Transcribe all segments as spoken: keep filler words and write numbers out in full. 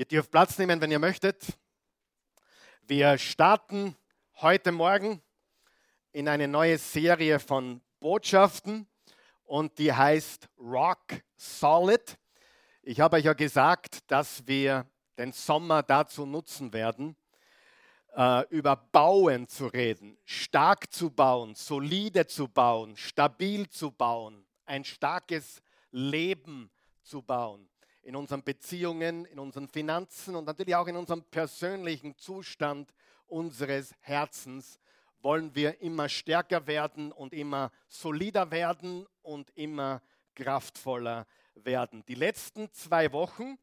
Ihr dürft Platz nehmen, wenn ihr möchtet. Wir starten heute Morgen in eine neue Serie von Botschaften und die heißt Rock Solid. Ich habe euch ja gesagt, dass wir den Sommer dazu nutzen werden, über Bauen zu reden, stark zu bauen, solide zu bauen, stabil zu bauen, ein starkes Leben zu bauen. In unseren Beziehungen, in unseren Finanzen und natürlich auch in unserem persönlichen Zustand unseres Herzens wollen wir immer stärker werden und immer solider werden und immer kraftvoller werden. Die letzten zwei Wochen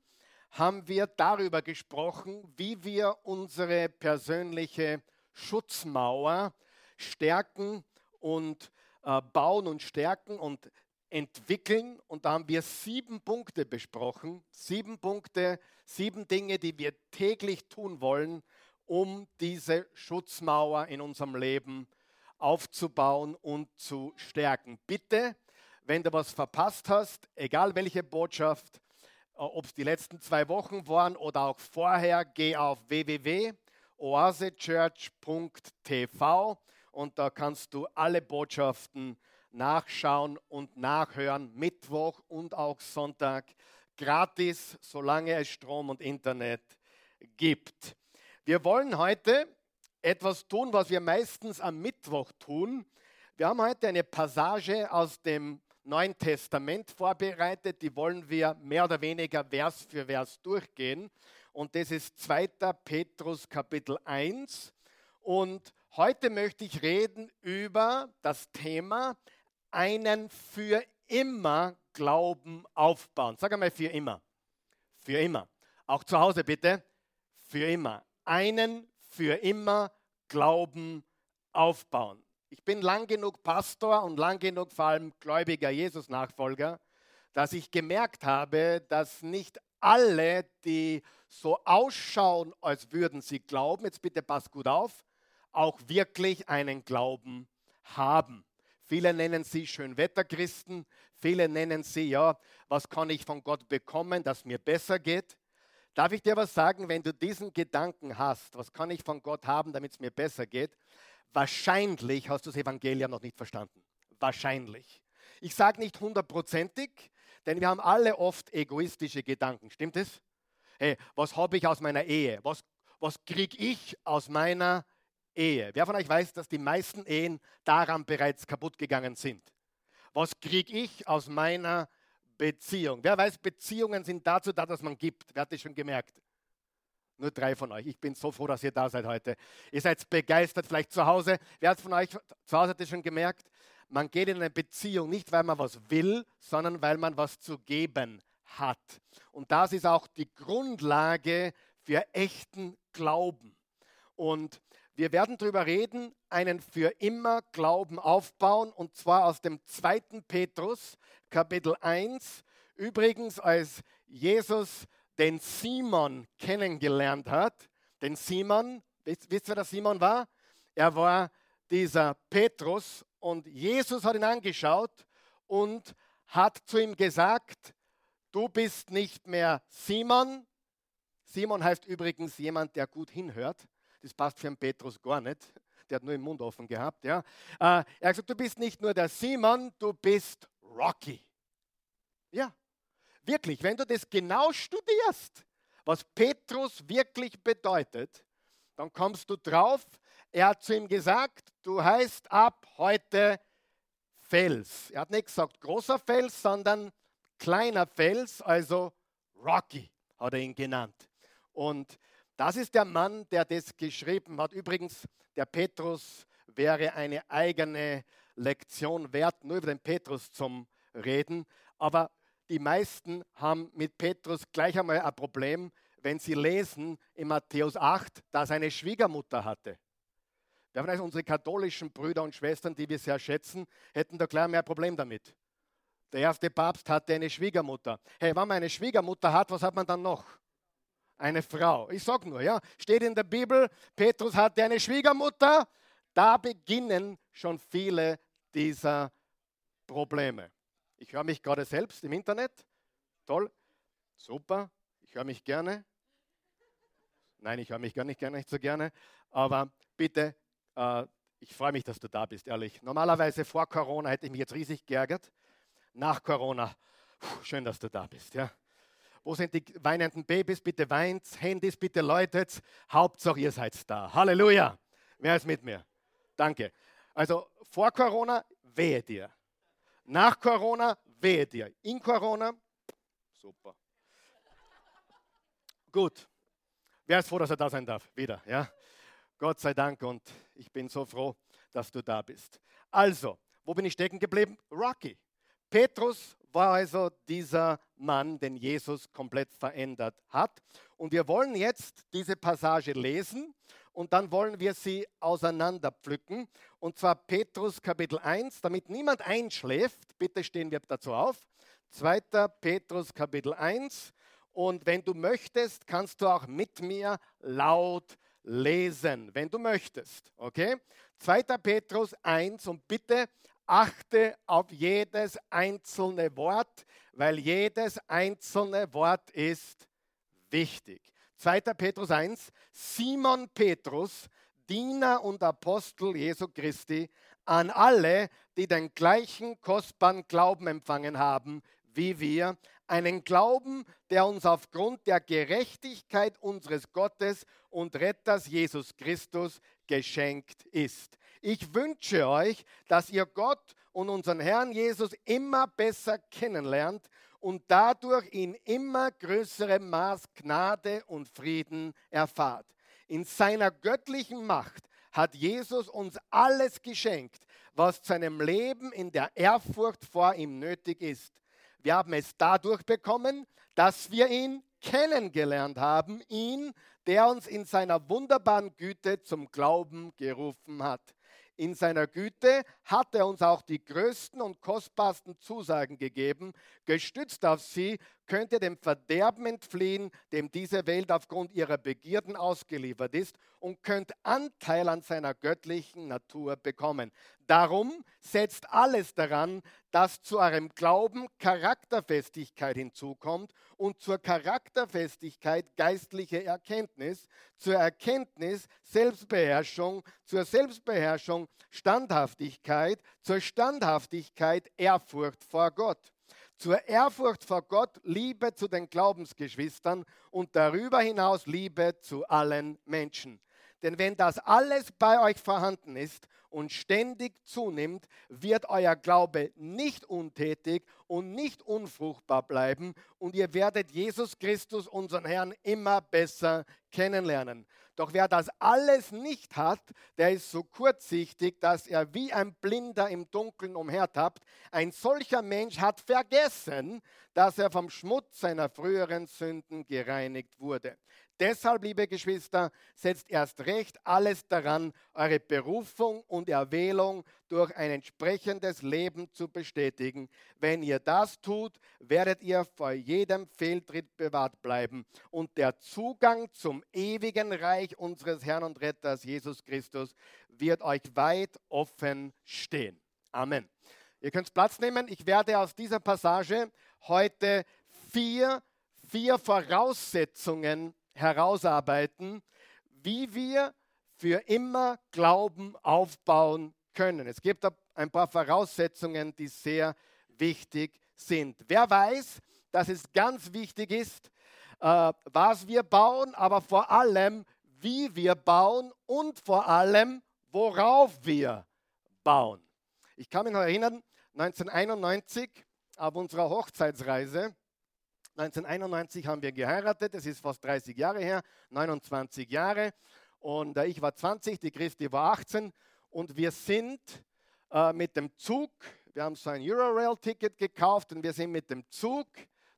haben wir darüber gesprochen, wie wir unsere persönliche Schutzmauer stärken und äh, bauen und stärken und entwickeln. Und da haben wir sieben Punkte besprochen, sieben Punkte, sieben Dinge, die wir täglich tun wollen, um diese Schutzmauer in unserem Leben aufzubauen und zu stärken. Bitte, wenn du was verpasst hast, egal welche Botschaft, ob es die letzten zwei Wochen waren oder auch vorher, geh auf w w w punkt oasechurch punkt t v und da kannst du alle Botschaften nachschauen und nachhören, Mittwoch und auch Sonntag, gratis, solange es Strom und Internet gibt. Wir wollen heute etwas tun, was wir meistens am Mittwoch tun. Wir haben heute eine Passage aus dem Neuen Testament vorbereitet, die wollen wir mehr oder weniger Vers für Vers durchgehen. Und das ist zweiter Petrus Kapitel eins. Und heute möchte ich reden über das Thema einen für immer Glauben aufbauen. Sag einmal für immer. Für immer. Auch zu Hause bitte. Für immer. Einen für immer Glauben aufbauen. Ich bin lang genug Pastor und lang genug vor allem gläubiger Jesus-Nachfolger, dass ich gemerkt habe, dass nicht alle, die so ausschauen, als würden sie glauben, jetzt bitte passt gut auf, auch wirklich einen Glauben haben. Viele nennen sie Schönwetterchristen, viele nennen sie, ja, was kann ich von Gott bekommen, dass mir besser geht. Darf ich dir was sagen, wenn du diesen Gedanken hast, was kann ich von Gott haben, damit es mir besser geht? Wahrscheinlich hast du das Evangelium noch nicht verstanden. Wahrscheinlich. Ich sage nicht hundertprozentig, denn wir haben alle oft egoistische Gedanken. Stimmt es? Hey, was habe ich aus meiner Ehe? Was, was kriege ich aus meiner Ehe? Wer von euch weiß, dass die meisten Ehen daran bereits kaputt gegangen sind? Was kriege ich aus meiner Beziehung? Wer weiß, Beziehungen sind dazu da, dass man gibt. Wer hat das schon gemerkt? Nur drei von euch. Ich bin so froh, dass ihr da seid heute. Ihr seid begeistert, vielleicht zu Hause. Wer hat von euch zu Hause das schon gemerkt? Man geht in eine Beziehung nicht, weil man was will, sondern weil man was zu geben hat. Und das ist auch die Grundlage für echten Glauben. Und wir werden darüber reden, einen für immer Glauben aufbauen, und zwar aus dem zweiten Petrus, Kapitel eins. Übrigens, als Jesus den Simon kennengelernt hat. Den Simon, wisst, wisst ihr, wer der Simon war? Er war dieser Petrus und Jesus hat ihn angeschaut und hat zu ihm gesagt, du bist nicht mehr Simon. Simon heißt übrigens jemand, der gut hinhört. Das passt für einen Petrus gar nicht. Der hat nur den Mund offen gehabt. Ja. Er hat gesagt, du bist nicht nur der Simon, du bist Rocky. Ja. Wirklich, wenn du das genau studierst, was Petrus wirklich bedeutet, dann kommst du drauf, er hat zu ihm gesagt, du heißt ab heute Fels. Er hat nicht gesagt großer Fels, sondern kleiner Fels, also Rocky hat er ihn genannt. Und das ist der Mann, der das geschrieben hat. Übrigens, der Petrus wäre eine eigene Lektion wert, nur über den Petrus zum Reden, aber die meisten haben mit Petrus gleich einmal ein Problem, wenn sie lesen in Matthäus acht, dass er eine Schwiegermutter hatte. Also unsere katholischen Brüder und Schwestern, die wir sehr schätzen, hätten da klar mehr ein Problem damit. Der erste Papst hatte eine Schwiegermutter. Hey, wenn man eine Schwiegermutter hat, was hat man dann noch? Eine Frau. Ich sage nur, ja, steht in der Bibel, Petrus hatte eine Schwiegermutter. Da beginnen schon viele dieser Probleme. Ich höre mich gerade selbst im Internet. Toll. Super. Ich höre mich gerne. Nein, ich höre mich gar nicht, gar nicht so gerne. Aber bitte, äh, ich freue mich, dass du da bist, ehrlich. Normalerweise vor Corona hätte ich mich jetzt riesig geärgert. Nach Corona, puh, schön, dass du da bist. Ja. Wo sind die weinenden Babys? Bitte weint, Handys, bitte läutet. Hauptsache, ihr seid da. Halleluja. Wer ist mit mir? Danke. Also vor Corona, wehe dir. Nach Corona, wehe dir. In Corona, super. Gut. Wer ist froh, dass er da sein darf? Wieder, ja? Gott sei Dank, und ich bin so froh, dass du da bist. Also, wo bin ich stecken geblieben? Rocky. Petrus war also dieser Mann, den Jesus komplett verändert hat. Und wir wollen jetzt diese Passage lesen und dann wollen wir sie auseinanderpflücken. Und zwar Petrus Kapitel eins, damit niemand einschläft. Bitte stehen wir dazu auf. zweiter. Petrus Kapitel eins. Und wenn du möchtest, kannst du auch mit mir laut lesen, wenn du möchtest, okay? zweiter. Petrus eins, und bitte achte auf jedes einzelne Wort, weil jedes einzelne Wort ist wichtig. zweiter. Petrus eins, Simon Petrus, Diener und Apostel Jesu Christi, an alle, die den gleichen kostbaren Glauben empfangen haben wie wir, einen Glauben, der uns aufgrund der Gerechtigkeit unseres Gottes und Retters Jesus Christus geschenkt ist. Ich wünsche euch, dass ihr Gott und unseren Herrn Jesus immer besser kennenlernt und dadurch in immer größerem Maß Gnade und Frieden erfahrt. In seiner göttlichen Macht hat Jesus uns alles geschenkt, was zu einem Leben in der Ehrfurcht vor ihm nötig ist. Wir haben es dadurch bekommen, dass wir ihn kennengelernt haben, ihn, der uns in seiner wunderbaren Güte zum Glauben gerufen hat. In seiner Güte hat er uns auch die größten und kostbarsten Zusagen gegeben. Gestützt auf sie könnt ihr dem Verderben entfliehen, dem diese Welt aufgrund ihrer Begierden ausgeliefert ist, und könnt Anteil an seiner göttlichen Natur bekommen. Darum setzt alles daran, dass zu eurem Glauben Charakterfestigkeit hinzukommt und zur Charakterfestigkeit geistliche Erkenntnis, zur Erkenntnis Selbstbeherrschung, zur Selbstbeherrschung Standhaftigkeit, zur Standhaftigkeit Ehrfurcht vor Gott, zur Ehrfurcht vor Gott Liebe zu den Glaubensgeschwistern und darüber hinaus Liebe zu allen Menschen. Denn wenn das alles bei euch vorhanden ist und ständig zunimmt, wird euer Glaube nicht untätig und nicht unfruchtbar bleiben, und ihr werdet Jesus Christus, unseren Herrn, immer besser kennenlernen. Doch wer das alles nicht hat, der ist so kurzsichtig, dass er wie ein Blinder im Dunkeln umhertappt. Ein solcher Mensch hat vergessen, dass er vom Schmutz seiner früheren Sünden gereinigt wurde. Deshalb, liebe Geschwister, setzt erst recht alles daran, eure Berufung und Erwählung durch ein entsprechendes Leben zu bestätigen. Wenn ihr das tut, werdet ihr vor jedem Fehltritt bewahrt bleiben und der Zugang zum ewigen Reich unseres Herrn und Retters Jesus Christus wird euch weit offen stehen. Amen. Ihr könnt Platz nehmen. Ich werde aus dieser Passage heute vier, vier Voraussetzungen herausarbeiten, wie wir für immer Glauben aufbauen können. Es gibt ein paar Voraussetzungen, die sehr wichtig sind. Wer weiß, dass es ganz wichtig ist, was wir bauen, aber vor allem, wie wir bauen und vor allem, worauf wir bauen. Ich kann mich noch erinnern, neunzehnhunderteinundneunzig auf unserer Hochzeitsreise, neunzehnhunderteinundneunzig haben wir geheiratet, das ist fast dreißig Jahre her, neunundzwanzig Jahre, und ich war zwanzig, die Christi war achtzehn, und wir sind äh, mit dem Zug, wir haben so ein Euro-Rail-Ticket gekauft und wir sind mit dem Zug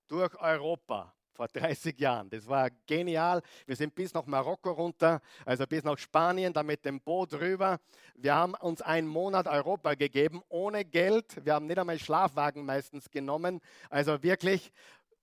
durch Europa vor dreißig Jahren. Das war genial. Wir sind bis nach Marokko runter, also bis nach Spanien, dann mit dem Boot rüber. Wir haben uns einen Monat Europa gegeben, ohne Geld. Wir haben nicht einmal Schlafwagen meistens genommen, also wirklich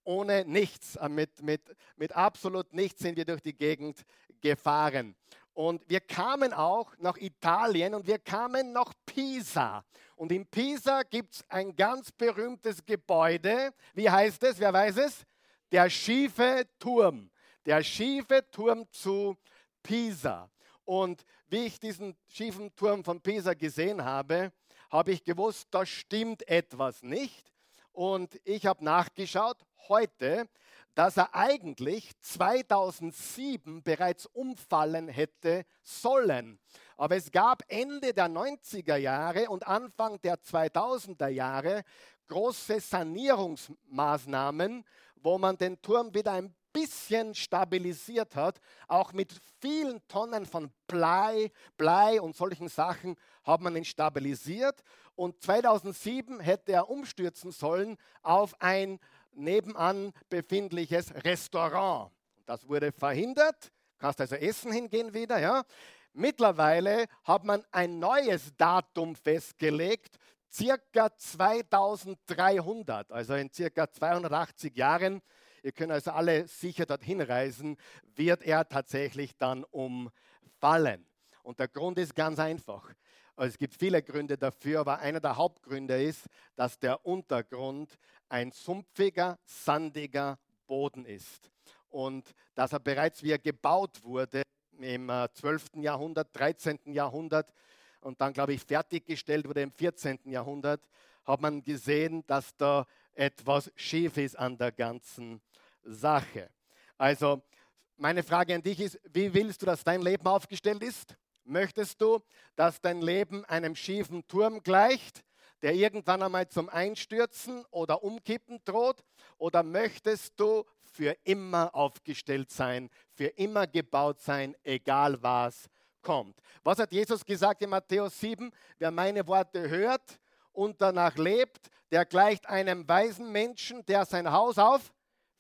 ohne nichts, mit, mit, mit absolut nichts sind wir durch die Gegend gefahren. Und wir kamen auch nach Italien und wir kamen nach Pisa. Und in Pisa gibt es ein ganz berühmtes Gebäude. Wie heißt es? Wer weiß es? Der Schiefe Turm. der schiefe Turm zu Pisa. Und wie ich diesen schiefen Turm von Pisa gesehen habe, habe ich gewusst, da stimmt etwas nicht. Und ich habe nachgeschaut heute, dass er eigentlich zweitausendsieben bereits umfallen hätte sollen. Aber es gab Ende der neunziger Jahre und Anfang der zweitausender Jahre große Sanierungsmaßnahmen, wo man den Turm wieder ein bisschen stabilisiert hat. Auch mit vielen Tonnen von Blei, Blei und solchen Sachen hat man ihn stabilisiert. Und zweitausendsieben hätte er umstürzen sollen auf ein nebenan befindliches Restaurant. Das wurde verhindert. Du kannst also essen hingehen wieder. Ja. Mittlerweile hat man ein neues Datum festgelegt, circa zweitausenddreihundert, also in circa zweihundertachtzig Jahren. Ihr könnt also alle sicher dorthin reisen, wird er tatsächlich dann umfallen. Und der Grund ist ganz einfach. Also es gibt viele Gründe dafür, aber einer der Hauptgründe ist, dass der Untergrund ein sumpfiger, sandiger Boden ist. Und dass er bereits, wie er gebaut wurde, im zwölften Jahrhundert, dreizehnten Jahrhundert und dann, glaube ich, fertiggestellt wurde im vierzehnten Jahrhundert, hat man gesehen, dass da etwas schief ist an der ganzen Sache. Also meine Frage an dich ist, wie willst du, dass dein Leben aufgestellt ist? Möchtest du, dass dein Leben einem schiefen Turm gleicht, der irgendwann einmal zum Einstürzen oder Umkippen droht? Oder möchtest du für immer aufgestellt sein, für immer gebaut sein, egal was kommt? Was hat Jesus gesagt in Matthäus sieben? Wer meine Worte hört und danach lebt, der gleicht einem weisen Menschen, der sein Haus auf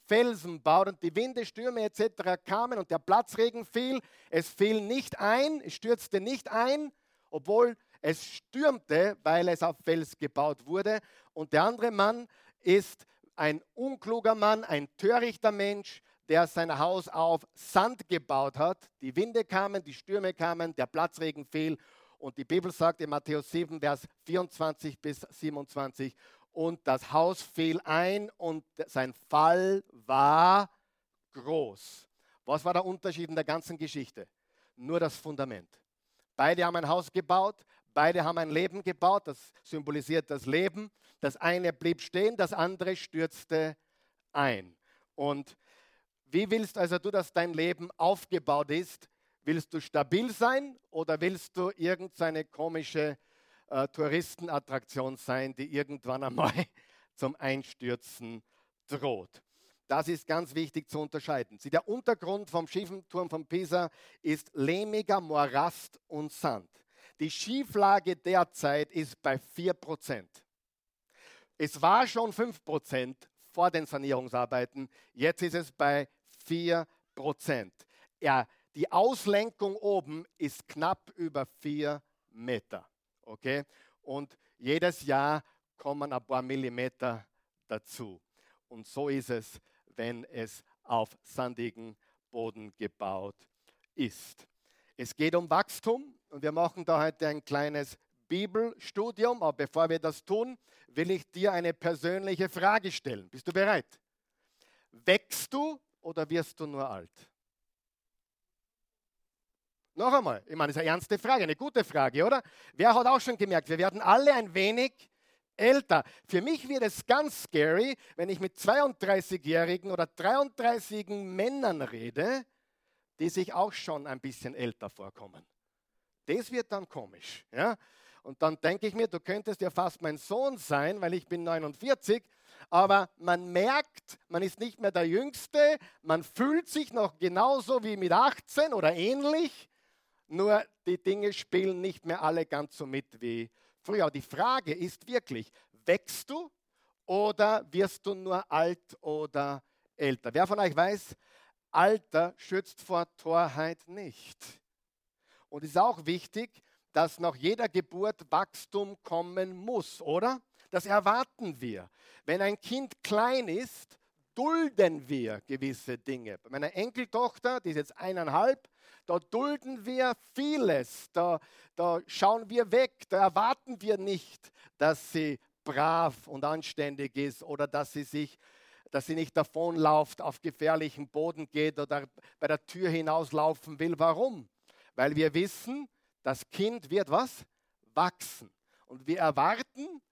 Felsen baut. Und die Winde, Stürme et cetera kamen und der Platzregen fiel. Es fiel nicht ein, es stürzte nicht ein, obwohl es stürmte, weil es auf Fels gebaut wurde. Und der andere Mann ist ein unkluger Mann, ein törichter Mensch, der sein Haus auf Sand gebaut hat. Die Winde kamen, die Stürme kamen, der Platzregen fiel. Und die Bibel sagt in Matthäus sieben, Vers vierundzwanzig bis siebenundzwanzig, und das Haus fiel ein und sein Fall war groß. Was war der Unterschied in der ganzen Geschichte? Nur das Fundament. Beide haben ein Haus gebaut, beide haben ein Leben gebaut, das symbolisiert das Leben. Das eine blieb stehen, das andere stürzte ein. Und wie willst also du, dass dein Leben aufgebaut ist? Willst du stabil sein oder willst du irgendeine komische äh, Touristenattraktion sein, die irgendwann einmal zum Einstürzen droht? Das ist ganz wichtig zu unterscheiden. Sieh, der Untergrund vom schiefen Turm von Pisa ist lehmiger Morast und Sand. Die Schieflage derzeit ist bei vier Prozent. Es war schon fünf Prozent vor den Sanierungsarbeiten, jetzt ist es bei vier Prozent. Ja, die Auslenkung oben ist knapp über vier Meter. Okay? Und jedes Jahr kommen ein paar Millimeter dazu. Und so ist es, wenn es auf sandigen Boden gebaut ist. Es geht um Wachstum und wir machen da heute ein kleines Bibelstudium. Aber bevor wir das tun, will ich dir eine persönliche Frage stellen. Bist du bereit? Wächst du oder wirst du nur alt? Noch einmal, ich meine, das ist eine ernste Frage, eine gute Frage, oder? Wer hat auch schon gemerkt, wir werden alle ein wenig älter. Für mich wird es ganz scary, wenn ich mit zweiunddreißigjährigen oder dreiunddreißigjährigen Männern rede, die sich auch schon ein bisschen älter vorkommen. Das wird dann komisch, ja? Und dann denke ich mir, du könntest ja fast mein Sohn sein, weil ich bin neunundvierzig, aber man merkt, man ist nicht mehr der Jüngste, man fühlt sich noch genauso wie mit achtzehn oder ähnlich. Nur die Dinge spielen nicht mehr alle ganz so mit wie früher. Die Frage ist wirklich, wächst du oder wirst du nur alt oder älter? Wer von euch weiß, Alter schützt vor Torheit nicht. Und es ist auch wichtig, dass nach jeder Geburt Wachstum kommen muss, oder? Das erwarten wir. Wenn ein Kind klein ist, dulden wir gewisse Dinge. Bei meiner Enkeltochter, die ist jetzt eineinhalb, da dulden wir vieles, da, da schauen wir weg, da erwarten wir nicht, dass sie brav und anständig ist oder dass sie sich dass sie nicht davonläuft, auf gefährlichen Boden geht oder bei der Tür hinauslaufen will. Warum? Weil wir wissen, das Kind wird was? Wachsen. Und wir erwarten,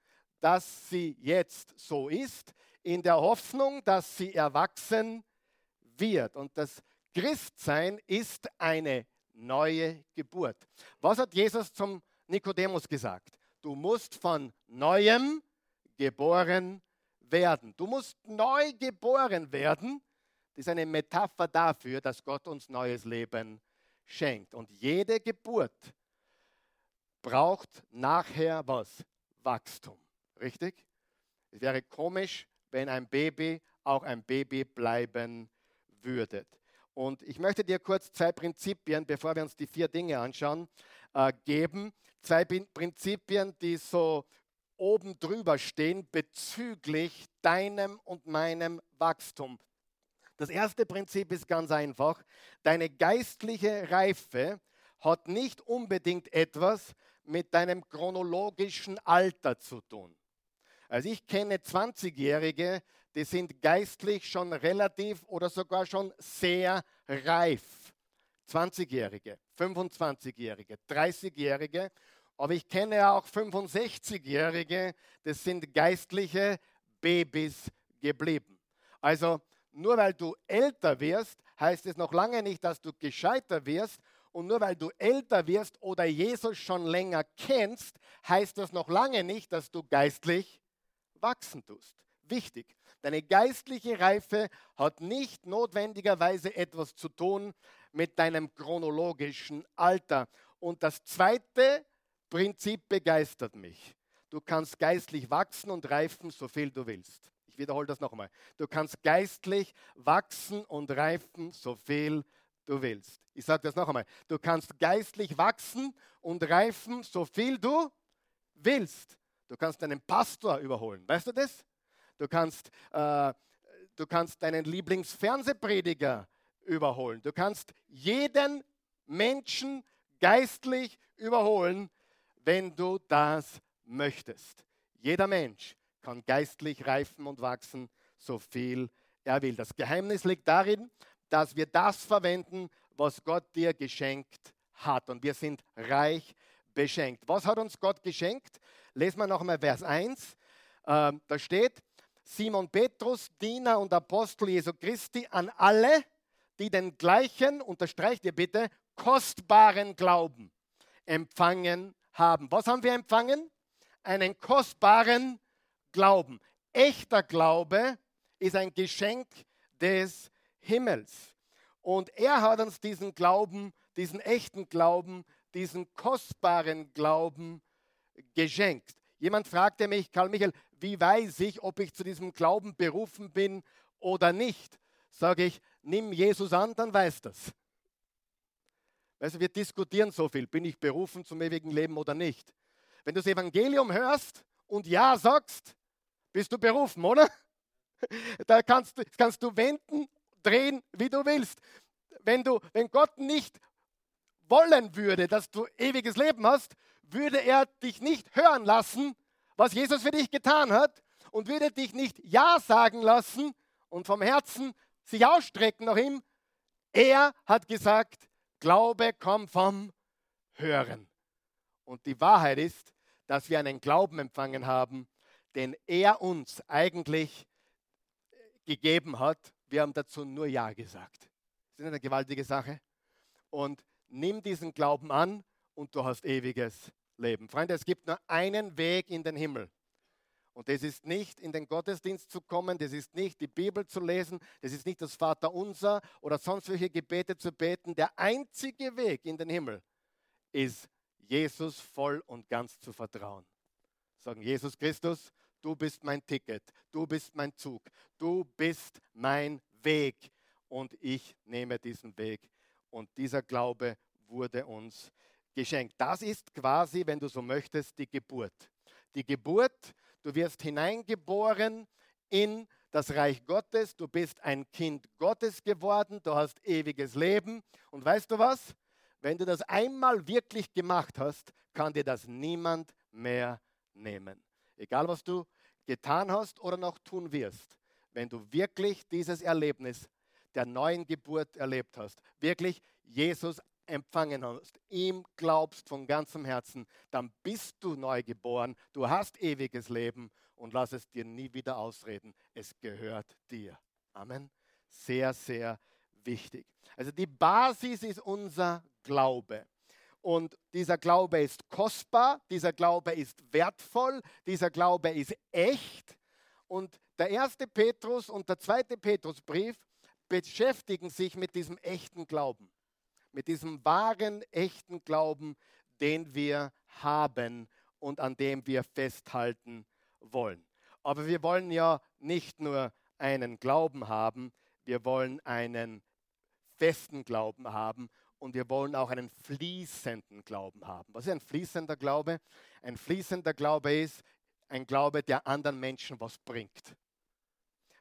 dass sie jetzt so ist, in der Hoffnung, dass sie erwachsen wird. Und das Christsein ist eine neue Geburt. Was hat Jesus zum Nikodemus gesagt? Du musst von Neuem geboren werden. Du musst neu geboren werden. Das ist eine Metapher dafür, dass Gott uns neues Leben schenkt. Und jede Geburt braucht nachher was? Wachstum. Richtig? Es wäre komisch, wenn ein Baby auch ein Baby bleiben würde. Und ich möchte dir kurz zwei Prinzipien, bevor wir uns die vier Dinge anschauen, äh, geben. Zwei Prinzipien, die so oben drüber stehen bezüglich deinem und meinem Wachstum. Das erste Prinzip ist ganz einfach. Deine geistliche Reife hat nicht unbedingt etwas mit deinem chronologischen Alter zu tun. Also ich kenne zwanzigjährige, die sind geistlich schon relativ oder sogar schon sehr reif. zwanzigjährige, fünfundzwanzigjährige, dreißigjährige, aber ich kenne auch fünfundsechzigjährige, das sind geistliche Babys geblieben. Also nur weil du älter wirst, heißt es noch lange nicht, dass du gescheiter wirst. Und nur weil du älter wirst oder Jesus schon länger kennst, heißt das noch lange nicht, dass du geistlich wachsen tust. Wichtig, deine geistliche Reife hat nicht notwendigerweise etwas zu tun mit deinem chronologischen Alter. Und das zweite Prinzip begeistert mich. Du kannst geistlich wachsen und reifen, so viel du willst. Ich wiederhole das nochmal. Du kannst geistlich wachsen und reifen, so viel du willst. Du willst. Ich sage das noch einmal. Du kannst geistlich wachsen und reifen, so viel du willst. Du kannst deinen Pastor überholen. Weißt du das? Du kannst, äh, du kannst deinen Lieblingsfernsehprediger überholen. Du kannst jeden Menschen geistlich überholen, wenn du das möchtest. Jeder Mensch kann geistlich reifen und wachsen, so viel er will. Das Geheimnis liegt darin, dass wir das verwenden, was Gott dir geschenkt hat. Und wir sind reich beschenkt. Was hat uns Gott geschenkt? Lesen wir noch einmal Vers eins. Ähm, da steht, Simon Petrus, Diener und Apostel Jesu Christi, an alle, die den gleichen, unterstreicht ihr bitte, kostbaren Glauben empfangen haben. Was haben wir empfangen? Einen kostbaren Glauben. Echter Glaube ist ein Geschenk des Himmels. Und er hat uns diesen Glauben, diesen echten Glauben, diesen kostbaren Glauben geschenkt. Jemand fragte mich, Karl Michael, wie weiß ich, ob ich zu diesem Glauben berufen bin oder nicht? Sage ich, nimm Jesus an, dann weiß das. Weißt du, wir diskutieren so viel, bin ich berufen zum ewigen Leben oder nicht? Wenn du das Evangelium hörst und ja sagst, bist du berufen, oder? Da kannst, kannst du wenden, drehen, wie du willst. Wenn, du, wenn Gott nicht wollen würde, dass du ewiges Leben hast, würde er dich nicht hören lassen, was Jesus für dich getan hat, und würde dich nicht Ja sagen lassen und vom Herzen sich ausstrecken nach ihm. Er hat gesagt, Glaube kommt vom Hören. Und die Wahrheit ist, dass wir einen Glauben empfangen haben, den er uns eigentlich gegeben hat. Wir haben dazu nur Ja gesagt. Das ist eine gewaltige Sache. Und nimm diesen Glauben an und du hast ewiges Leben. Freunde, es gibt nur einen Weg in den Himmel. Und das ist nicht, in den Gottesdienst zu kommen, das ist nicht, die Bibel zu lesen, das ist nicht das Vaterunser oder sonst welche Gebete zu beten. Der einzige Weg in den Himmel ist, Jesus voll und ganz zu vertrauen. Sagen, Jesus Christus, du bist mein Ticket, du bist mein Zug, du bist mein Weg und ich nehme diesen Weg. Und dieser Glaube wurde uns geschenkt. Das ist quasi, wenn du so möchtest, die Geburt. Die Geburt, du wirst hineingeboren in das Reich Gottes, du bist ein Kind Gottes geworden, du hast ewiges Leben. Und weißt du was? Wenn du das einmal wirklich gemacht hast, kann dir das niemand mehr nehmen. Egal, was du getan hast oder noch tun wirst, wenn du wirklich dieses Erlebnis der neuen Geburt erlebt hast, wirklich Jesus empfangen hast, ihm glaubst von ganzem Herzen, dann bist du neu geboren, du hast ewiges Leben und lass es dir nie wieder ausreden. Es gehört dir. Amen. Sehr, sehr wichtig. Also die Basis ist unser Glaube. Und dieser Glaube ist kostbar, dieser Glaube ist wertvoll, dieser Glaube ist echt. Und der erste Petrus und der zweite Petrusbrief beschäftigen sich mit diesem echten Glauben, mit diesem wahren, echten Glauben, den wir haben und an dem wir festhalten wollen. Aber wir wollen ja nicht nur einen Glauben haben, wir wollen einen festen Glauben haben und wir wollen auch einen fließenden Glauben haben. Was ist ein fließender Glaube? Ein fließender Glaube ist ein Glaube, der anderen Menschen was bringt.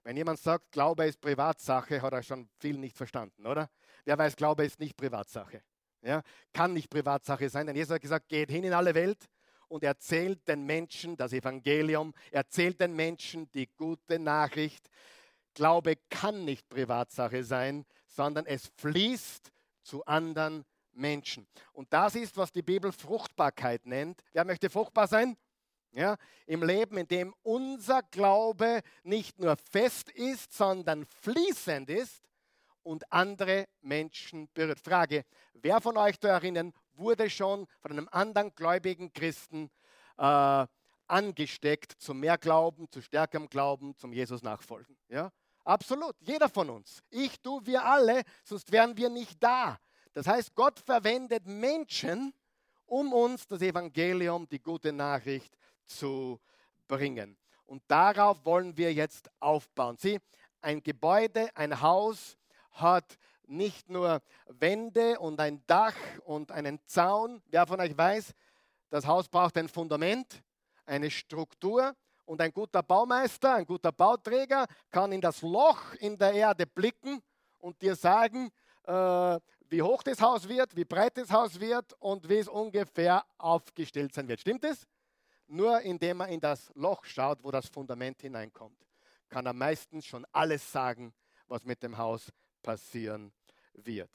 Wenn jemand sagt, Glaube ist Privatsache, hat er schon viel nicht verstanden, oder? Wer weiß, Glaube ist nicht Privatsache. Ja? Kann nicht Privatsache sein, denn Jesus hat gesagt, geht hin in alle Welt und erzählt den Menschen das Evangelium, erzählt den Menschen die gute Nachricht. Glaube kann nicht Privatsache sein, sondern es fließt zu anderen Menschen. Und das ist, was die Bibel Fruchtbarkeit nennt. Wer möchte fruchtbar sein? Ja, im Leben, in dem unser Glaube nicht nur fest ist, sondern fließend ist und andere Menschen berührt. Frage, wer von euch da erinnern, wurde schon von einem anderen gläubigen Christen äh, angesteckt zu mehr Glauben, zu stärkerem Glauben, zum Jesus nachfolgen? Ja? Absolut, jeder von uns. Ich, du, wir alle, sonst wären wir nicht da. Das heißt, Gott verwendet Menschen, um uns das Evangelium, die gute Nachricht zu bringen. Und darauf wollen wir jetzt aufbauen. Sieh, ein Gebäude, ein Haus hat nicht nur Wände und ein Dach und einen Zaun. Wer von euch weiß, das Haus braucht ein Fundament, eine Struktur und ein guter Baumeister, ein guter Bauträger kann in das Loch in der Erde blicken und dir sagen, äh, wie hoch das Haus wird, wie breit das Haus wird und wie es ungefähr aufgestellt sein wird. Stimmt es? Nur indem man in das Loch schaut, wo das Fundament hineinkommt, kann er meistens schon alles sagen, was mit dem Haus passieren wird.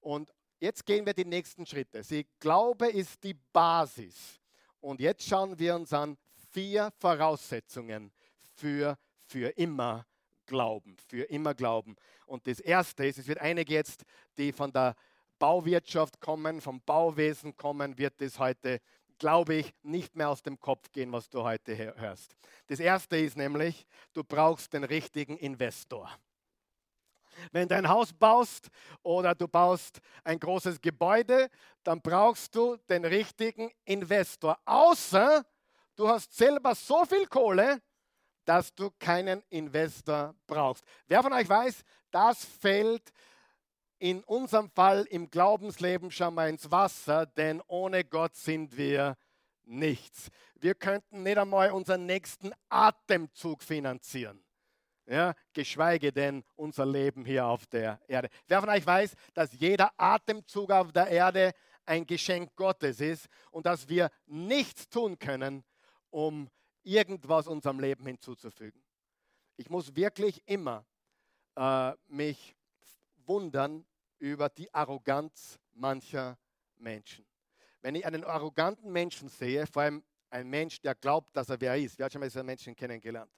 Und jetzt gehen wir die nächsten Schritte. Sie, Glaube ist die Basis. Und jetzt schauen wir uns an vier Voraussetzungen für, für immer Glauben. Für immer Glauben. Und das Erste ist, es wird einige jetzt, die von der Bauwirtschaft kommen, vom Bauwesen kommen, wird es heute, glaube ich, nicht mehr aus dem Kopf gehen, was du heute hörst. Das Erste ist nämlich, du brauchst den richtigen Investor. Wenn du ein Haus baust oder du baust ein großes Gebäude, dann brauchst du den richtigen Investor. Außer du hast selber so viel Kohle, dass du keinen Investor brauchst. Wer von euch weiß, das fällt in unserem Fall im Glaubensleben schon mal ins Wasser, denn ohne Gott sind wir nichts. Wir könnten nicht einmal unseren nächsten Atemzug finanzieren, ja, geschweige denn unser Leben hier auf der Erde. Wer von euch weiß, dass jeder Atemzug auf der Erde ein Geschenk Gottes ist und dass wir nichts tun können, um irgendwas unserem Leben hinzuzufügen. Ich muss wirklich immer äh, mich wundern über die Arroganz mancher Menschen. Wenn ich einen arroganten Menschen sehe, vor allem ein Mensch, der glaubt, dass er wer ist. Wer hat schon mal so einen Menschen kennengelernt?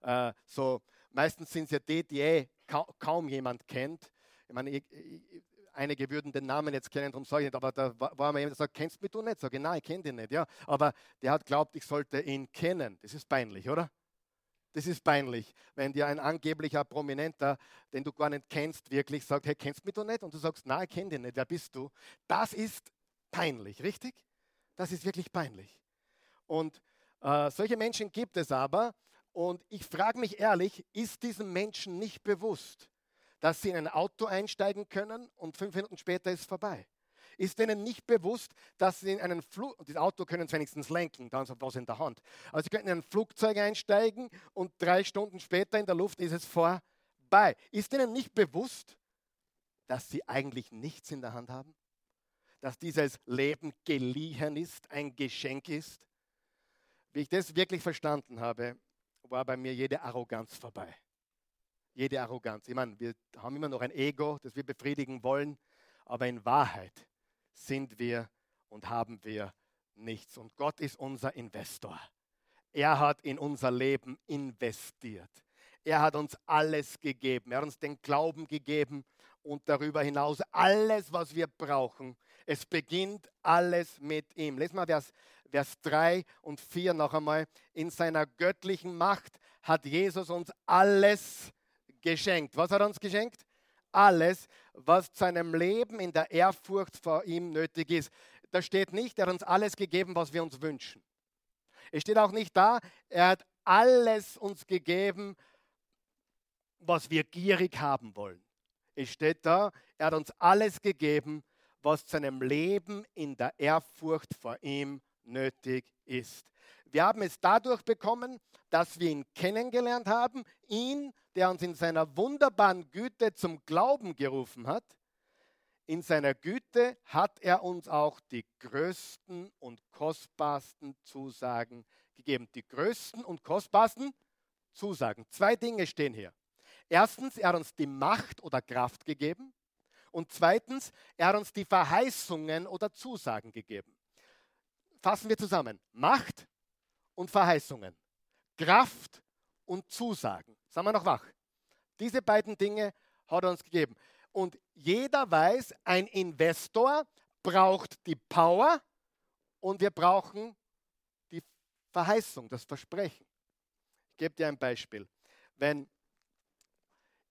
Äh, so, meistens sind es ja die, die eh ka- kaum jemand kennt. Ich meine, ich, ich, einige würden den Namen jetzt kennen, darum sage ich nicht, aber da war mal jemand, der sagt, kennst mich du nicht? Sag ich, nein, ich kenne dich nicht. Ja, aber der hat glaubt, ich sollte ihn kennen. Das ist peinlich, oder? Das ist peinlich, wenn dir ein angeblicher Prominenter, den du gar nicht kennst, wirklich sagt, hey, kennst mich du nicht? Und du sagst, nein, ich kenne dich nicht, wer bist du? Das ist peinlich, richtig? Das ist wirklich peinlich. Und äh, solche Menschen gibt es aber. Und ich frage mich ehrlich, ist diesen Menschen nicht bewusst, dass sie in ein Auto einsteigen können und fünf Minuten später ist es vorbei? Ist denen nicht bewusst, dass sie in einen Flug, das Auto können sie wenigstens lenken, da haben sie was in der Hand, also sie könnten in ein Flugzeug einsteigen und drei Stunden später in der Luft ist es vorbei. Ist denen nicht bewusst, dass sie eigentlich nichts in der Hand haben? Dass dieses Leben geliehen ist, ein Geschenk ist? Wie ich das wirklich verstanden habe, war bei mir jede Arroganz vorbei. jede Arroganz. Ich meine, wir haben immer noch ein Ego, das wir befriedigen wollen, aber in Wahrheit sind wir und haben wir nichts. Und Gott ist unser Investor. Er hat in unser Leben investiert. Er hat uns alles gegeben. Er hat uns den Glauben gegeben und darüber hinaus alles, was wir brauchen. Es beginnt alles mit ihm. Lest mal Vers, Vers drei und vier noch einmal. In seiner göttlichen Macht hat Jesus uns alles geschenkt. Was hat er uns geschenkt? Alles, was zu einem Leben in der Ehrfurcht vor ihm nötig ist. Da steht nicht, er hat uns alles gegeben, was wir uns wünschen. Es steht auch nicht da, er hat alles uns gegeben, was wir gierig haben wollen. Es steht da, er hat uns alles gegeben, was zu einem Leben in der Ehrfurcht vor ihm nötig ist. Wir haben es dadurch bekommen, dass wir ihn kennengelernt haben, ihn, der uns in seiner wunderbaren Güte zum Glauben gerufen hat. In seiner Güte hat er uns auch die größten und kostbarsten Zusagen gegeben. Die größten und kostbarsten Zusagen. Zwei Dinge stehen hier. Erstens, er hat uns die Macht oder Kraft gegeben. Und zweitens, er hat uns die Verheißungen oder Zusagen gegeben. Fassen wir zusammen. Macht und Verheißungen. Kraft und Zusagen. Sind wir noch wach? Diese beiden Dinge hat er uns gegeben. Und jeder weiß, ein Investor braucht die Power und wir brauchen die Verheißung, das Versprechen. Ich gebe dir ein Beispiel. Wenn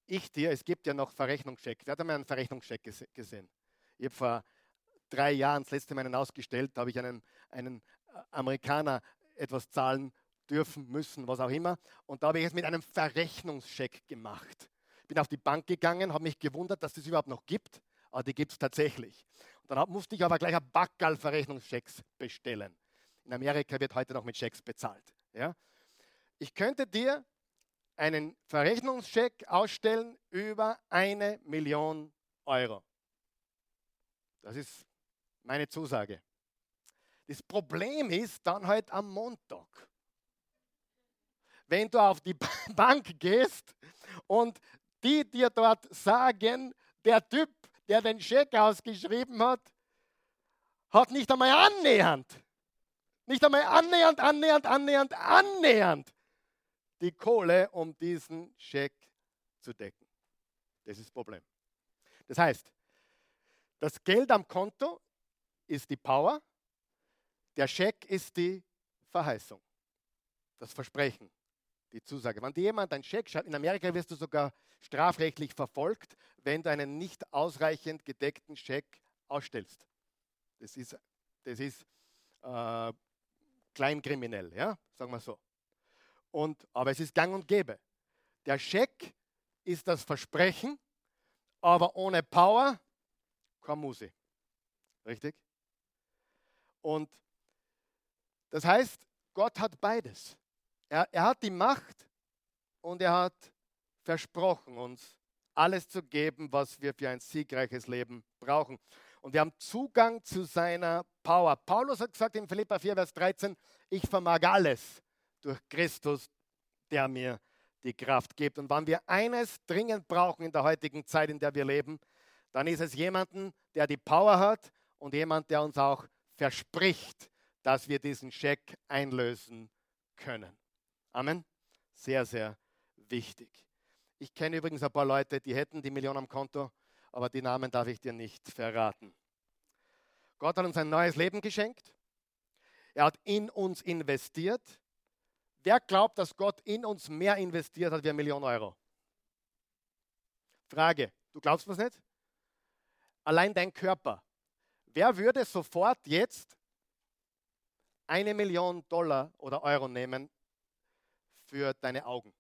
ich dir, es gibt ja noch Verrechnungscheck. Wer hat einmal einen Verrechnungscheck gesehen? Ich habe vor drei Jahren das letzte Mal einen ausgestellt, da habe ich einen, einen Amerikaner etwas zahlen dürfen, müssen, was auch immer. Und da habe ich es mit einem Verrechnungscheck gemacht. Bin auf die Bank gegangen, habe mich gewundert, dass das überhaupt noch gibt, aber die gibt es tatsächlich. Und dann musste ich aber gleich ein Backerl Verrechnungschecks bestellen. In Amerika wird heute noch mit Schecks bezahlt. Ja? Ich könnte dir einen Verrechnungscheck ausstellen über eine Million Euro. Das ist meine Zusage. Das Problem ist dann halt am Montag. Wenn du auf die Bank gehst und die dir dort sagen, der Typ, der den Scheck ausgeschrieben hat, hat nicht einmal annähernd, nicht einmal annähernd, annähernd, annähernd, annähernd die Kohle, um diesen Scheck zu decken. Das ist das Problem. Das heißt, das Geld am Konto ist die Power, der Scheck ist die Verheißung, das Versprechen. Die Zusage. Wenn dir jemand einen Scheck schreibt, in Amerika wirst du sogar strafrechtlich verfolgt, wenn du einen nicht ausreichend gedeckten Scheck ausstellst. Das ist, das ist äh, kleinkriminell, ja? Sagen wir so. Und, aber es ist gang und gäbe. Der Scheck ist das Versprechen, aber ohne Power keine Musik. Richtig? Und das heißt, Gott hat beides. Er, er hat die Macht und er hat versprochen, uns alles zu geben, was wir für ein siegreiches Leben brauchen. Und wir haben Zugang zu seiner Power. Paulus hat gesagt in Philipper vier, Vers dreizehn, ich vermag alles durch Christus, der mir die Kraft gibt. Und wenn wir eines dringend brauchen in der heutigen Zeit, in der wir leben, dann ist es jemanden, der die Power hat und jemand, der uns auch verspricht, dass wir diesen Scheck einlösen können. Amen. Sehr, sehr wichtig. Ich kenne übrigens ein paar Leute, die hätten die Million am Konto, aber die Namen darf ich dir nicht verraten. Gott hat uns ein neues Leben geschenkt. Er hat in uns investiert. Wer glaubt, dass Gott in uns mehr investiert hat wie eine Million Euro? Frage, du glaubst was nicht? Allein dein Körper. Wer würde sofort jetzt eine Million Dollar oder Euro nehmen für deine Augen?